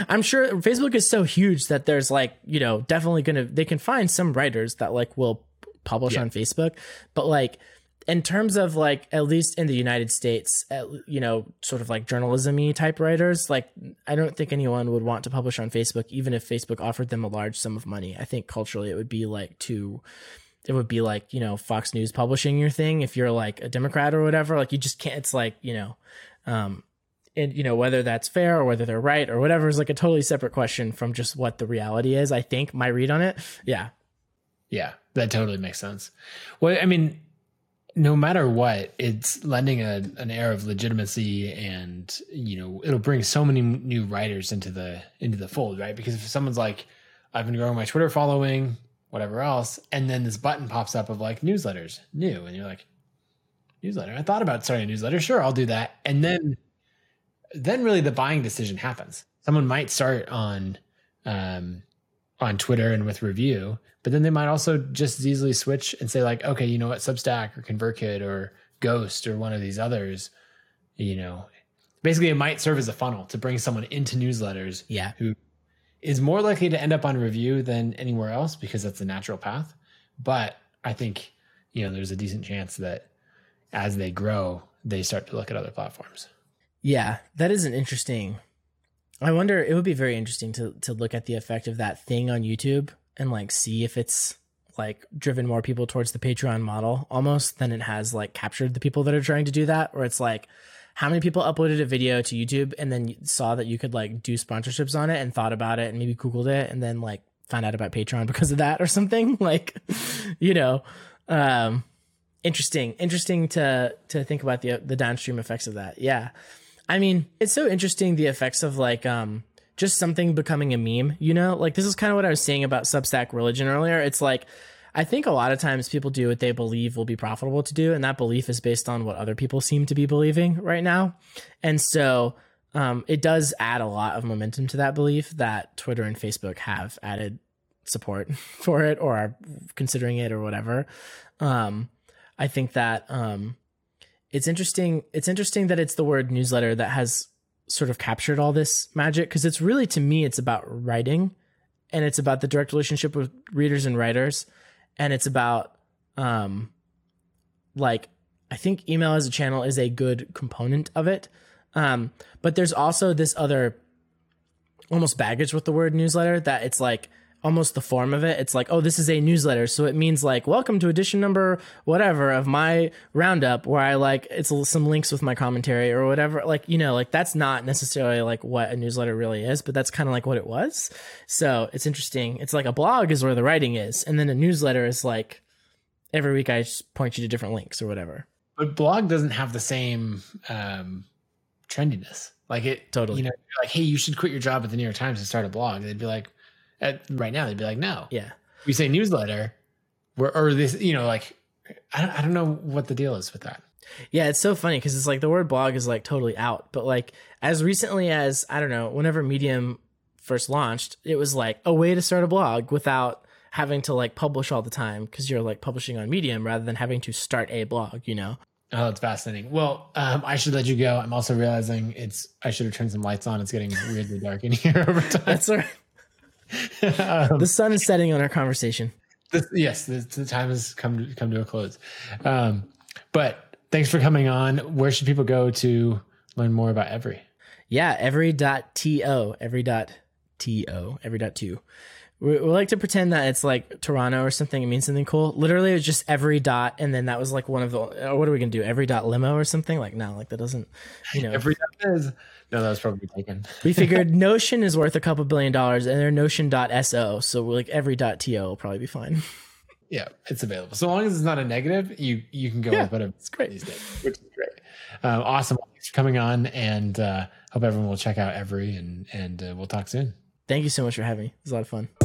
I'm sure Facebook is so huge that there's like, you know, definitely going to, they can find some writers that like will publish yeah. on Facebook. But like, in terms of like, at least in the United States, at, you know, sort of like journalism-y type writers, like I don't think anyone would want to publish on Facebook, even if Facebook offered them a large sum of money. I think culturally it would be like too... It would be like, you know, Fox News publishing your thing if you're like a Democrat or whatever. Like you just can't, it's like, you know, um, and you know, whether that's fair or whether they're right or whatever is like a totally separate question from just what the reality is, I think, my read on it. Yeah. Yeah, that totally makes sense. Well, I mean, no matter what, it's lending a, an air of legitimacy, and, you know, it'll bring so many new writers into the, into the fold, right? Because if someone's like, I've been growing my Twitter following, whatever else, and then this button pops up of like newsletters, new, and you're like, newsletter, I thought about starting a newsletter, sure, I'll do that. And then then really the buying decision happens. Someone might start on um on Twitter and with Review, but then they might also just as easily switch and say like, okay, you know what, Substack or ConvertKit or Ghost or one of these others, you know, basically it might serve as a funnel to bring someone into newsletters yeah who is more likely to end up on Review than anywhere else because that's the natural path. But I think, you know, there's a decent chance that as they grow, they start to look at other platforms. Yeah, that is an interesting. I wonder, it would be very interesting to to look at the effect of that thing on YouTube and like see if it's like driven more people towards the Patreon model almost than it has like captured the people that are trying to do that, where it's like, how many people uploaded a video to YouTube and then saw that you could like do sponsorships on it and thought about it and maybe Googled it and then like found out about Patreon because of that or something? Like, you know, um, interesting, interesting to, to think about the, the downstream effects of that. Yeah. I mean, it's so interesting, the effects of like, um, just something becoming a meme, you know, like this is kind of what I was saying about Substack religion earlier. It's like, I think a lot of times people do what they believe will be profitable to do, and that belief is based on what other people seem to be believing right now. And so um, it does add a lot of momentum to that belief that Twitter and Facebook have added support for it or are considering it or whatever. Um, I think that um, it's interesting. It's interesting that it's the word newsletter that has sort of captured all this magic, because it's really, to me, it's about writing, and it's about the direct relationship with readers and writers. And it's about, um, like, I think email as a channel is a good component of it. Um, but there's also this other almost baggage with the word newsletter that it's like almost the form of it. It's like, oh, this is a newsletter. So it means like, welcome to edition number whatever of my roundup, where I like, it's some links with my commentary or whatever. Like, you know, like that's not necessarily like what a newsletter really is, but that's kind of like what it was. So it's interesting. It's like a blog is where the writing is, and then a newsletter is like every week I just point you to different links or whatever. But blog doesn't have the same um, trendiness. Like it totally, you know, like, hey, you should quit your job at the New York Times and start a blog. They'd be like, at, right now, they'd be like, no. Yeah. We say newsletter, or, or this, you know, like, I don't, I don't know what the deal is with that. Yeah, it's so funny because it's like the word blog is like totally out. But like as recently as, I don't know, whenever Medium first launched, it was like a way to start a blog without having to like publish all the time because you're like publishing on Medium rather than having to start a blog, you know? Oh, that's fascinating. Well, um, I should let you go. I'm also realizing it's, I should have turned some lights on. It's getting weirdly dark in here over time. That's all right. um, the sun is setting on our conversation. This, yes, this, the time has come to, come to a close. Um, but thanks for coming on. Where should people go to learn more about Every? Yeah, every dot to, every dot to, every dot to. We, we like to pretend that it's like Toronto or something. It means something cool. Literally, it was just every dot, and then that was like one of the. Or what are we gonna do? Every dot limo or something? Like no, like that doesn't. You know, every dot is. No, that was probably taken. We figured Notion is worth a couple billion dollars, and they're Notion dot S O. So we're like every dot to will probably be fine. Yeah, it's available. So long as it's not a negative, you you can go yeah, with whatever. It's great these days, which is great. Um, awesome, thanks for coming on, and uh, hope everyone will check out Every, and and uh, we'll talk soon. Thank you so much for having me. It was a lot of fun.